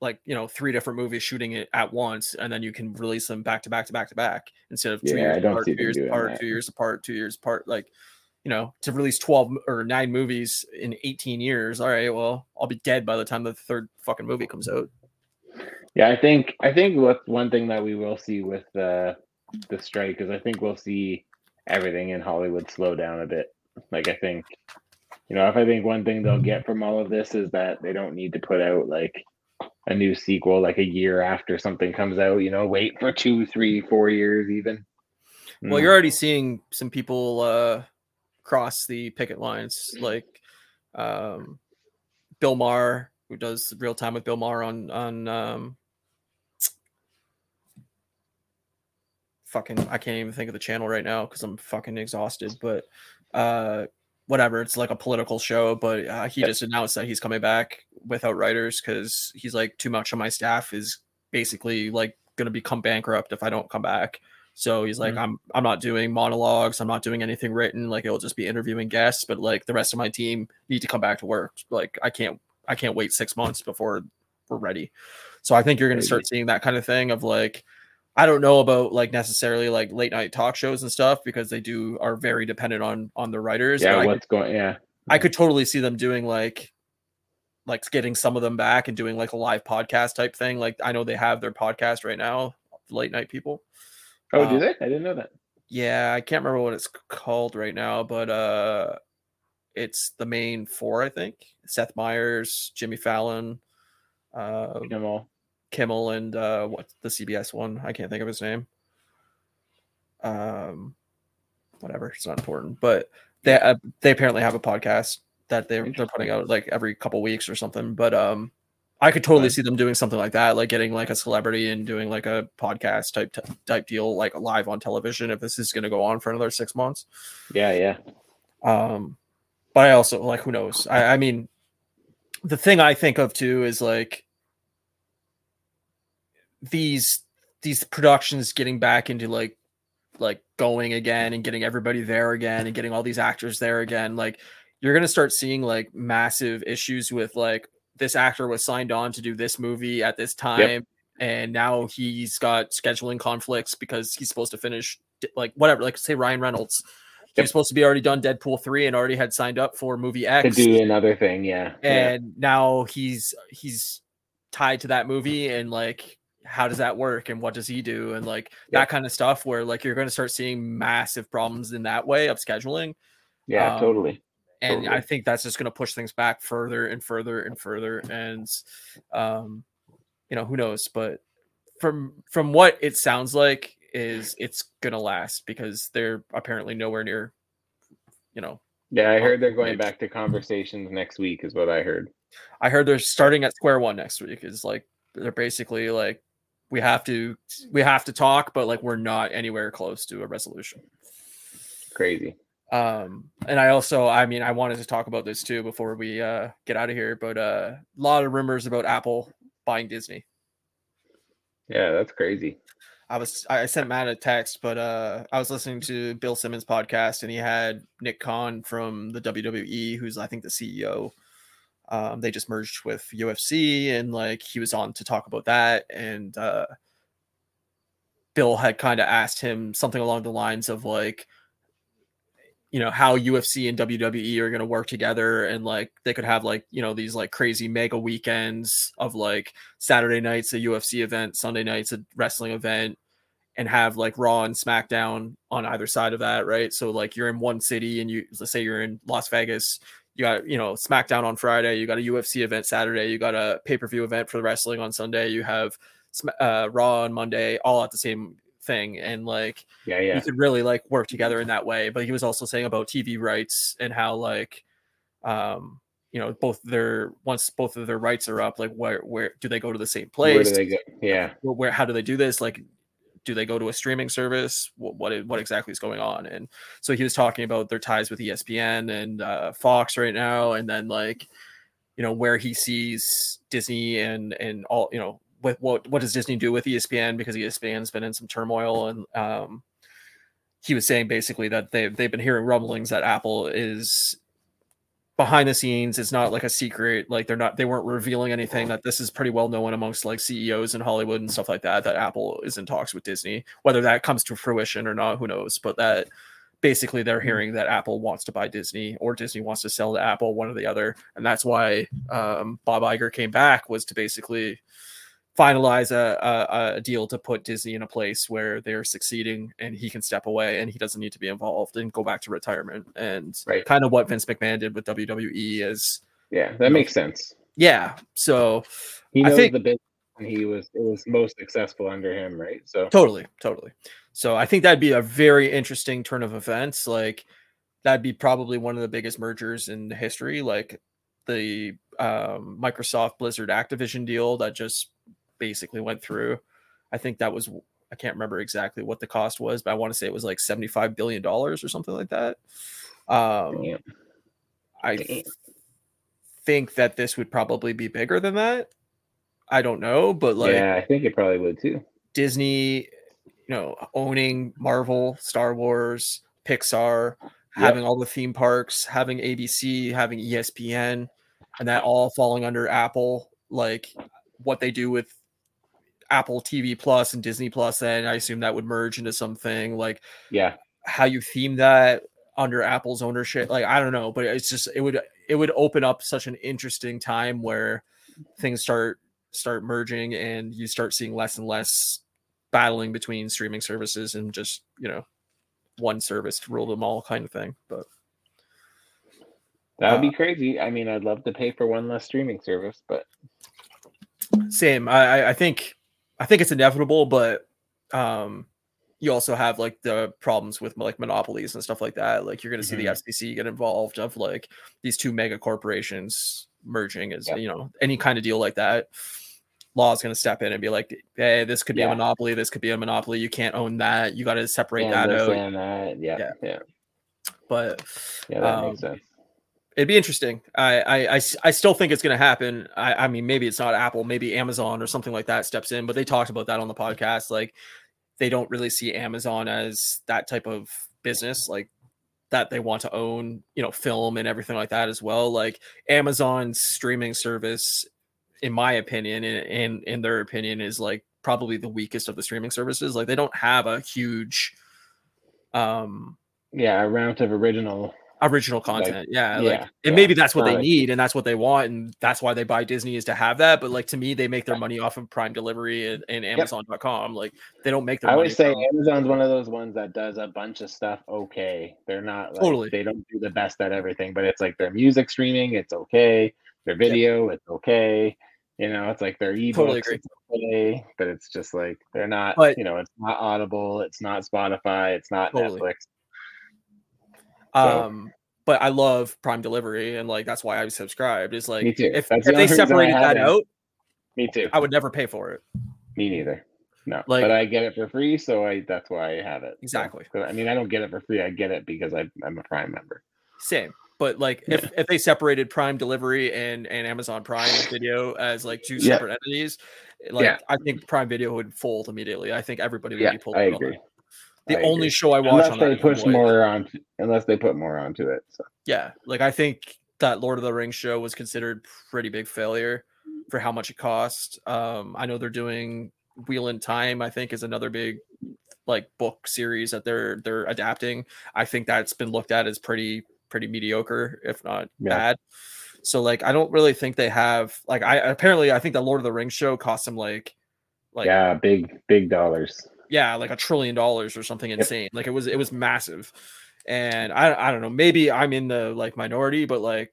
like, you know, three different movies shooting it at once, and then you can release them back to back to back to back instead of two yeah, years apart, two years apart, that. two years apart, two years apart. Like, you know, to release twelve or nine movies in eighteen years. All right, well, I'll be dead by the time the third fucking movie comes out. Yeah, I think I think what's one thing that we will see with the the strike is I think we'll see everything in Hollywood slow down a bit. Like, I think, you know, if I think one thing they'll get from all of this is that they don't need to put out like a new sequel like a year after something comes out. You know, wait for two, three, four years even. Well, mm. You're already seeing some people uh, cross the picket lines, like um, Bill Maher, who does Real Time with Bill Maher on on um, fucking I can't even think of the channel right now because I'm fucking exhausted, but uh, whatever, it's like a political show, but uh, he just announced that he's coming back without writers because he's like, too much of my staff is basically like gonna become bankrupt if I don't come back. So he's like, mm-hmm. I'm I'm not doing monologues, I'm not doing anything written, like it'll just be interviewing guests, but like the rest of my team need to come back to work. Like I can't I can't wait six months before we're ready. So I think you're going to start seeing that kind of thing of like, I don't know about like necessarily like late night talk shows and stuff, because they do are very dependent on, on the writers. Yeah. What's could, going, yeah. I could totally see them doing like, like getting some of them back and doing like a live podcast type thing. Like I know they have their podcast right now, Late Night People. Oh, um, do they? I didn't know that. Yeah. I can't remember what it's called right now, but, uh, it's the main four, I think. Seth Meyers, Jimmy Fallon, uh, Kimmel, Kimmel, and uh, what's the C B S one? I can't think of his name. Um, whatever, it's not important. But they uh, they apparently have a podcast that they're they're putting out like every couple weeks or something. But um, I could totally see them doing something like that, like getting like a celebrity and doing like a podcast type t- type deal, like live on television. If this is going to go on for another six months, yeah, yeah. Um. But I also, like, who knows? I, I mean, the thing I think of, too, is, like, these these productions getting back into, like, like going again and getting everybody there again and getting all these actors there again. Like, you're going to start seeing, like, massive issues with, like, this actor was signed on to do this movie at this time. Yep. And now he's got scheduling conflicts because he's supposed to finish, like, whatever. Like, say Ryan Reynolds. He was supposed to be already done Deadpool three and already had signed up for movie X to do another thing. Yeah. And yeah. Now he's, he's tied to that movie, and like, how does that work? And what does he do? And like yeah. that kind of stuff where like, you're going to start seeing massive problems in that way of scheduling. Yeah, um, totally. And totally. I think that's just going to push things back further and further and further. And, um, you know, who knows, but from, from what it sounds like, is it's gonna last, because they're apparently nowhere near, you know. Yeah, I heard they're going back to conversations next week is what I heard. I heard they're starting at square one next week. Is like they're basically like, we have to we have to talk, but like we're not anywhere close to a resolution. Crazy. Um, and I also, I mean, I wanted to talk about this too before we uh get out of here, but uh, a lot of rumors about Apple buying Disney. Yeah, that's crazy. I was I sent Matt a text, but uh, I was listening to Bill Simmons' podcast, and he had Nick Khan from the W W E, who's I think the C E O. Um, they just merged with U F C, and like he was on to talk about that. And uh, Bill had kind of asked him something along the lines of like, you know, how U F C and W W E are going to work together, and like they could have like, you know, these like crazy mega weekends of like Saturday nights a U F C event, Sunday nights a wrestling event, and have like Raw and SmackDown on either side of that, right? So like you're in one city, and you, let's say you're in Las Vegas, you got, you know, SmackDown on Friday, you got a U F C event Saturday, you got a pay-per-view event for the wrestling on Sunday, you have uh, Raw on Monday, all at the same thing, and like yeah, yeah. you could really like work together in that way. But he was also saying about T V rights and how like um you know both their once both of their rights are up, like where where do they go to the same place? Where do they go? Yeah, where, where how do they do this? Like, do they go to a streaming service? What what, what exactly is going on? And so he was talking about their ties with E S P N and uh, Fox right now, and then like you know where he sees Disney and and all you know. With what what does Disney do with E S P N, because E S P N's been in some turmoil, and um he was saying basically that they've they've been hearing rumblings that Apple is behind the scenes. It's not like a secret, like they're not they weren't revealing anything, that this is pretty well known amongst like C E Os in Hollywood and stuff like that, that Apple is in talks with Disney. Whether that comes to fruition or not, who knows, but that basically they're hearing that Apple wants to buy Disney, or Disney wants to sell to Apple, one or the other. And that's why um Bob Iger came back, was to basically finalize a, a, a deal to put Disney in a place where they're succeeding and he can step away and he doesn't need to be involved and go back to retirement. And right. kind of what Vince McMahon did with W W E is. Yeah, that makes know, sense. Yeah. So he knows I think, the business, and he was, it was most successful under him. Right. So totally, totally. So I think that'd be a very interesting turn of events. Like that'd be probably one of the biggest mergers in history. Like the um, Microsoft Blizzard Activision deal that just basically went through. I think that was, I can't remember exactly what the cost was, but I want to say it was like seventy-five billion dollars or something like that. Um, Damn. I Damn. think that this would probably be bigger than that. I don't know, but like, yeah, I think it probably would too. Disney, you know, owning Marvel, Star Wars, Pixar, yep. having all the theme parks, having A B C, having E S P N, and that all falling under Apple. Like what they do with Apple T V Plus and Disney Plus, then I assume that would merge into something like, yeah, how you theme that under Apple's ownership. Like, I don't know, but it's just, it would, it would open up such an interesting time where things start, start merging and you start seeing less and less battling between streaming services and just, you know, one service to rule them all kind of thing. But that would uh, be crazy. I mean, I'd love to pay for one less streaming service, but same. I, I think, I think it's inevitable, but um, you also have like the problems with like monopolies and stuff like that. Like you're going to mm-hmm. see the F C C get involved of like these two mega corporations merging as yep. you know, any kind of deal like that. Law is going to step in and be like, hey, this could be yeah. a monopoly. This could be a monopoly. You can't own that. You got to separate and that out. That. Yeah, yeah. Yeah. But yeah, that um, makes sense. It'd be interesting. I, I, I, I still think it's going to happen. I, I mean, maybe it's not Apple, maybe Amazon or something like that steps in, but they talked about that on the podcast. Like they don't really see Amazon as that type of business, like that they want to own, you know, film and everything like that as well. Like Amazon's streaming service, in my opinion, and in, in their opinion, is like probably the weakest of the streaming services. Like they don't have a huge, um, yeah, a round of original original content like, yeah, yeah like and yeah. maybe that's what they need and that's what they want and that's why they buy Disney, is to have that. But like to me, they make their money off of Prime delivery and, and amazon dot com. Yep. Like they don't make their I money always say from... Amazon's one of those ones that does a bunch of stuff okay. They're not like, totally they don't do the best at everything, but it's like their music streaming, it's okay, their video, yeah. it's okay, you know, it's like their ebooks, totally agree. It's okay, but it's just like they're not but, you know, it's not Audible, it's not Spotify, it's not totally. Netflix. So. Um, but I love Prime delivery, and like that's why I subscribed. Is like if, if they separated that out, me too. I would never pay for it. Me neither. No, like, but I get it for free, so I that's why I have it. Exactly. So, I mean, I don't get it for free. I get it because I, I'm a Prime member. Same, but like yeah. if, if they separated Prime delivery and, and Amazon Prime Video as like two yeah. separate entities, like yeah. I think Prime Video would fold immediately. I think everybody would yeah, be pulled. I agree. On The I only agree. show I watch unless on they that push more on, unless they put more onto it. So. Yeah, like I think that Lord of the Rings show was considered pretty big failure for how much it cost. Um, I know they're doing Wheel in Time. I think is another big like book series that they're they're adapting. I think that's been looked at as pretty pretty mediocre, if not yeah. bad. So like I don't really think they have like I apparently I think the Lord of the Rings show cost them like like yeah big big dollars. Yeah, like a trillion dollars or something insane. Yep. Like it was, it was massive. And I, I don't know. Maybe I'm in the like minority, but like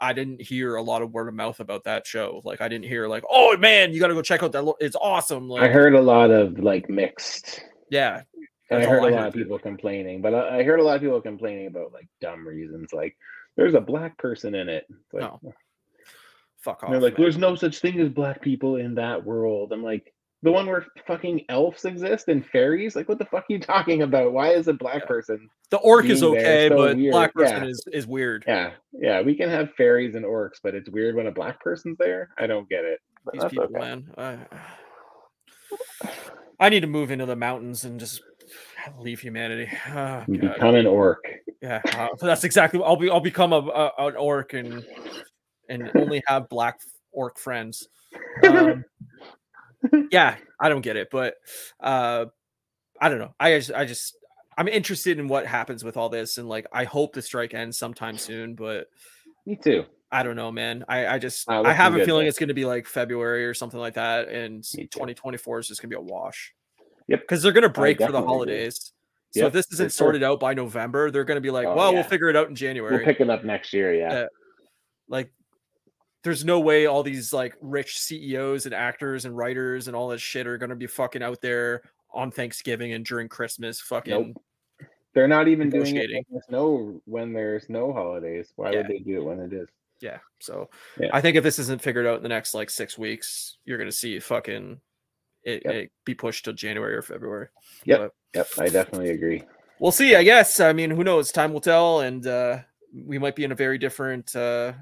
I didn't hear a lot of word of mouth about that show. Like, I didn't hear like, oh man, you got to go check out that. Lo- it's awesome. Like, I heard a lot of like mixed. Yeah. And I heard I a lot heard. of people complaining, but I, I heard a lot of people complaining about like dumb reasons. Like, there's a black person in it. Like, no. Oh. Fuck off. They're like, man. There's no such thing as black people in that world. I'm like, the one where fucking elves exist and fairies? Like, what the fuck are you talking about? Why is a black yeah. person? The orc is okay, so but weird. Black person yeah. is, is weird. Yeah, yeah. We can have fairies and orcs, but it's weird when a black person's there? I don't get it. But these people, okay. man. I, I need to move into the mountains and just leave humanity. Oh, you God. Become an orc. Yeah, uh, that's exactly. I'll be. I'll become a, a an orc and and only have black orc friends. Um, yeah, I don't get it, but uh I don't know. I just I just I'm interested in what happens with all this, and like I hope the strike ends sometime soon, but me too. I don't know, man. I, I just uh, I have a feeling though. It's gonna be like February or something like that, and twenty twenty-four is just gonna be a wash. Yep, because they're gonna break for the holidays. Yep. So if this isn't it's sorted cool. out by November, they're gonna be like, oh, well, yeah. we'll figure it out in January. We'll pick it up next year, yeah. Uh, like there's no way all these like rich C E Os and actors and writers and all that shit are going to be fucking out there on Thanksgiving and during Christmas. Fucking, nope. They're not even doing it when there's no, when there's no holidays. Why yeah. would they do it when it is? Yeah. So yeah. I think if this isn't figured out in the next like six weeks, you're going to see fucking it, yep. it be pushed to January or February. Yep. Yep. I definitely agree. We'll see, I guess. I mean, who knows? Time will tell. And uh, we might be in a very different, uh,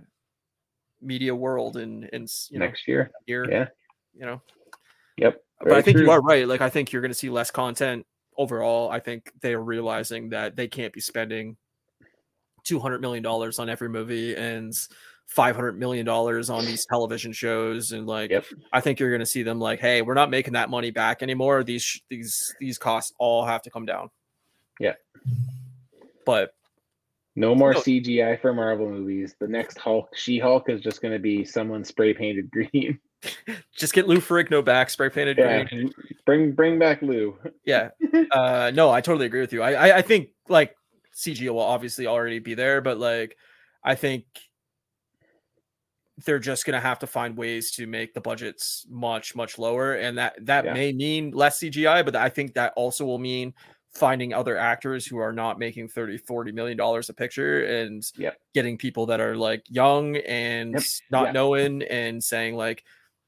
media world and and you know, next year year yeah you know yep but I think true. You are right. Like I think you're going to see less content overall. I think they are realizing that they can't be spending two hundred million dollars on every movie and five hundred million dollars on these television shows, and like yep. I think you're going to see them like, hey, we're not making that money back anymore. These these these costs all have to come down. Yeah, but no more C G I for Marvel movies. The next Hulk, She-Hulk, is just going to be someone spray painted green. Just get Lou Ferrigno back, spray painted yeah. green. Bring bring back Lou. Yeah. Uh, no, I totally agree with you. I, I I think like C G I will obviously already be there, but like I think they're just going to have to find ways to make the budgets much much lower, and that that yeah. may mean less C G I, but I think that also will mean finding other actors who are not making thirty, forty million dollars a picture, and yep. getting people that are like young and yep. not yeah. knowing, and saying like,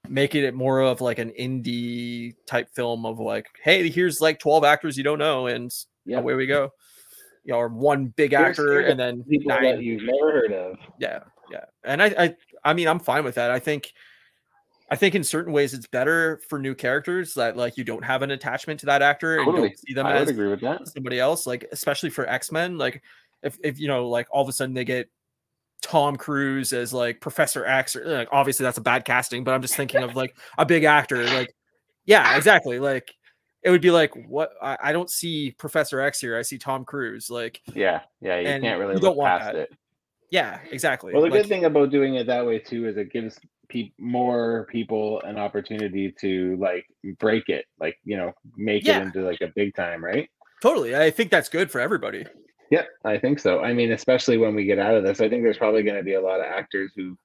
making it more of like an indie type film of like, hey, here's like twelve actors you don't know, and yep. away we go. You know, or one big There's actor and then people nine. That you've never heard of. Yeah, yeah. And I, I, I mean, I'm fine with that. I think. I think in certain ways it's better for new characters that like you don't have an attachment to that actor totally. and don't see them I as would agree with that. Somebody else, like especially for X-Men, like if, if you know, like all of a sudden they get Tom Cruise as like Professor X, or like obviously that's a bad casting, but I'm just thinking of like a big actor, like yeah, exactly. Like it would be like, what I, I don't see Professor X here, I see Tom Cruise. Like yeah, yeah, you can't really you look past it. Yeah, exactly. Well, the like, good thing about doing it that way too is it gives Pe- more people an opportunity to like break it, like you know, make yeah. it into like a big time, right? Totally. I think that's good for everybody. Yep, I think so. I mean, especially when we get out of this, I think there's probably going to be a lot of actors who,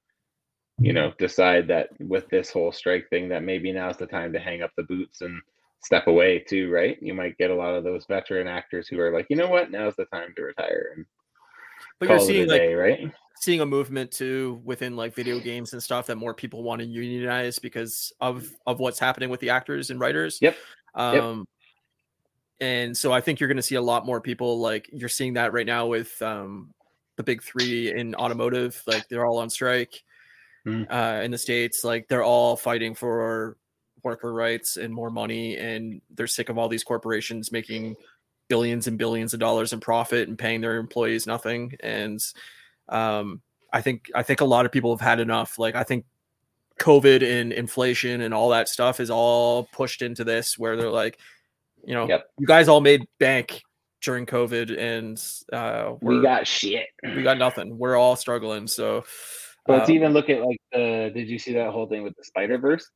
you know, decide that with this whole strike thing that maybe now's the time to hang up the boots and step away too, right? You might get a lot of those veteran actors who are like, you know what, now's the time to retire and but call you're seeing it a like- day, right? Seeing a movement too within like video games and stuff that more people want to unionize because of of what's happening with the actors and writers. Yep. Um, yep. And so I think you're going to see a lot more people, like you're seeing that right now with um, the big three in automotive, like they're all on strike mm. uh, in the States. Like they're all fighting for worker rights and more money, and they're sick of all these corporations making billions and billions of dollars in profit and paying their employees nothing. And Um, I think I think a lot of people have had enough. Like I think COVID and inflation and all that stuff is all pushed into this, where they're like, you know, yep. you guys all made bank during COVID, and uh, we're, we got shit. We got nothing. We're all struggling. So well, let's um, even look at like the. Did you see that whole thing with the Spider-Verse?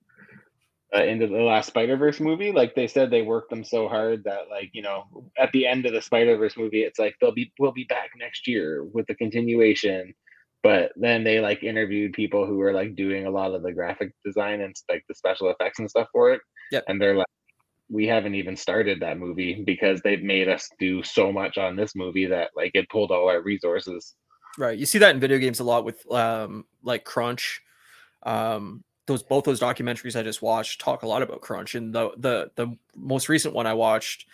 Uh, into the last Spider-Verse movie, like they said they worked them so hard that like, you know, at the end of the Spider-Verse movie, it's like they'll be we'll be back next year with the continuation, But then they like interviewed people who were like doing a lot of the graphic design and like the special effects and stuff for it. Yep. And they're like, we haven't even started that movie because they've made us do so much on this movie that like it pulled all our resources. Right. You see that in video games a lot with um, like crunch. Um, those, both those documentaries I just watched talk a lot about crunch. And the, the, the most recent one I watched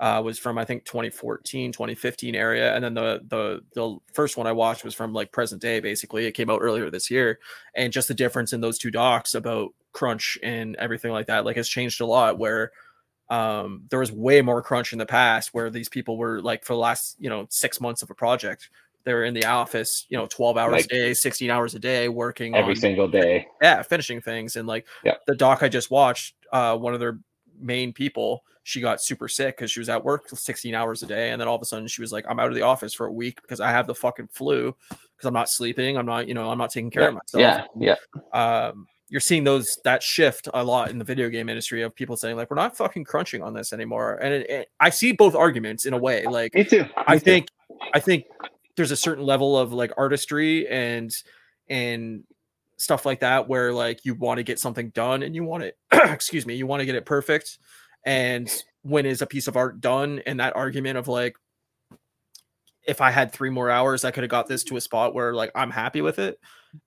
uh, was from, I think twenty fourteen, twenty fifteen area. And then the, the, the first one I watched was from like present day, basically. It came out earlier this year, and just the difference in those two docs about crunch and everything like that, like has changed a lot, where um there was way more crunch in the past, where these people were like, for the last, you know, six months of a project, they were in the office, you know, twelve hours like, a day, sixteen hours a day, working every on, single day, yeah, finishing things. And like yeah. the doc I just watched, uh one of their main people, she got super sick because she was at work sixteen hours a day, and then all of a sudden she was like, I'm out of the office for a week because I have the fucking flu, because I'm not sleeping, I'm not, you know, I'm not taking care yeah. of myself. Yeah yeah um You're seeing those, that shift a lot in the video game industry, of people saying like, we're not fucking crunching on this anymore. And it, it, I see both arguments in a way. Like, Me too. Me I too. think, I think there's a certain level of like artistry and, and stuff like that, where like you want to get something done and you want it, excuse me, you want to get it perfect. And when is a piece of art done? And that argument of like, if I had three more hours, I could have got this to a spot where like, I'm happy with it.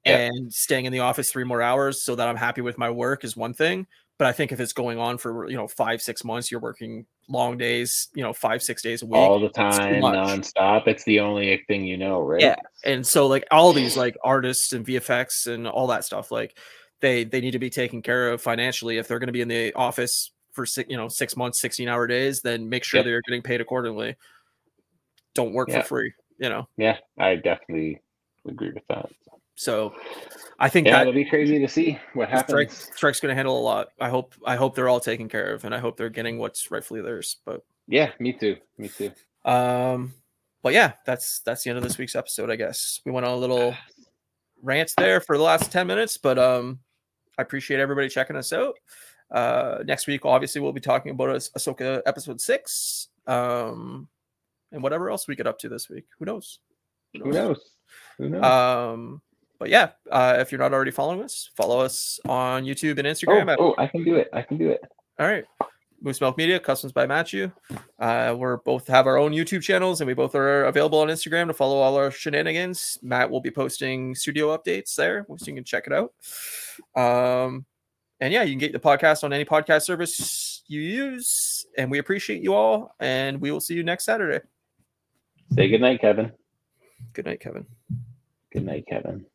Yeah. And staying in the office three more hours so that I'm happy with my work is one thing. But I think if it's going on for, you know, five, six months, you're working long days, you know, five, six days a week. All the time, nonstop. It's the only thing you know, right? Yeah. And so like all these like artists and V F X and all that stuff, like they, they need to be taken care of financially. If they're going to be in the office for six, you know, six months, sixteen hour days, then make sure yep. they're getting paid accordingly. Don't work yeah. for free, you know? Yeah, I definitely agree with that. So I think yeah, that it'll be crazy to see what happens. Strike, strike's going to handle a lot. I hope, I hope they're all taken care of, and I hope they're getting what's rightfully theirs. But yeah, me too. Me too. Um, but yeah, that's, that's the end of this week's episode, I guess. We went on a little rant there for the last ten minutes, but um, I appreciate everybody checking us out. Uh, next week, obviously we'll be talking about Ahsoka episode six. Um, and whatever else we get up to this week, who knows? Who knows? Who knows? Who knows? Um, But yeah, uh, if you're not already following us, follow us on YouTube and Instagram. Oh, oh I can do it. I can do it. All right. Moose Milk Media, Customs by Matthew. Uh, we're both have our own YouTube channels, and we both are available on Instagram to follow all our shenanigans. Matt will be posting studio updates there, so you can check it out. Um, and yeah, you can get the podcast on any podcast service you use. And we appreciate you all, and we will see you next Saturday. Say goodnight, Kevin. Good night, Kevin. Good night, Kevin.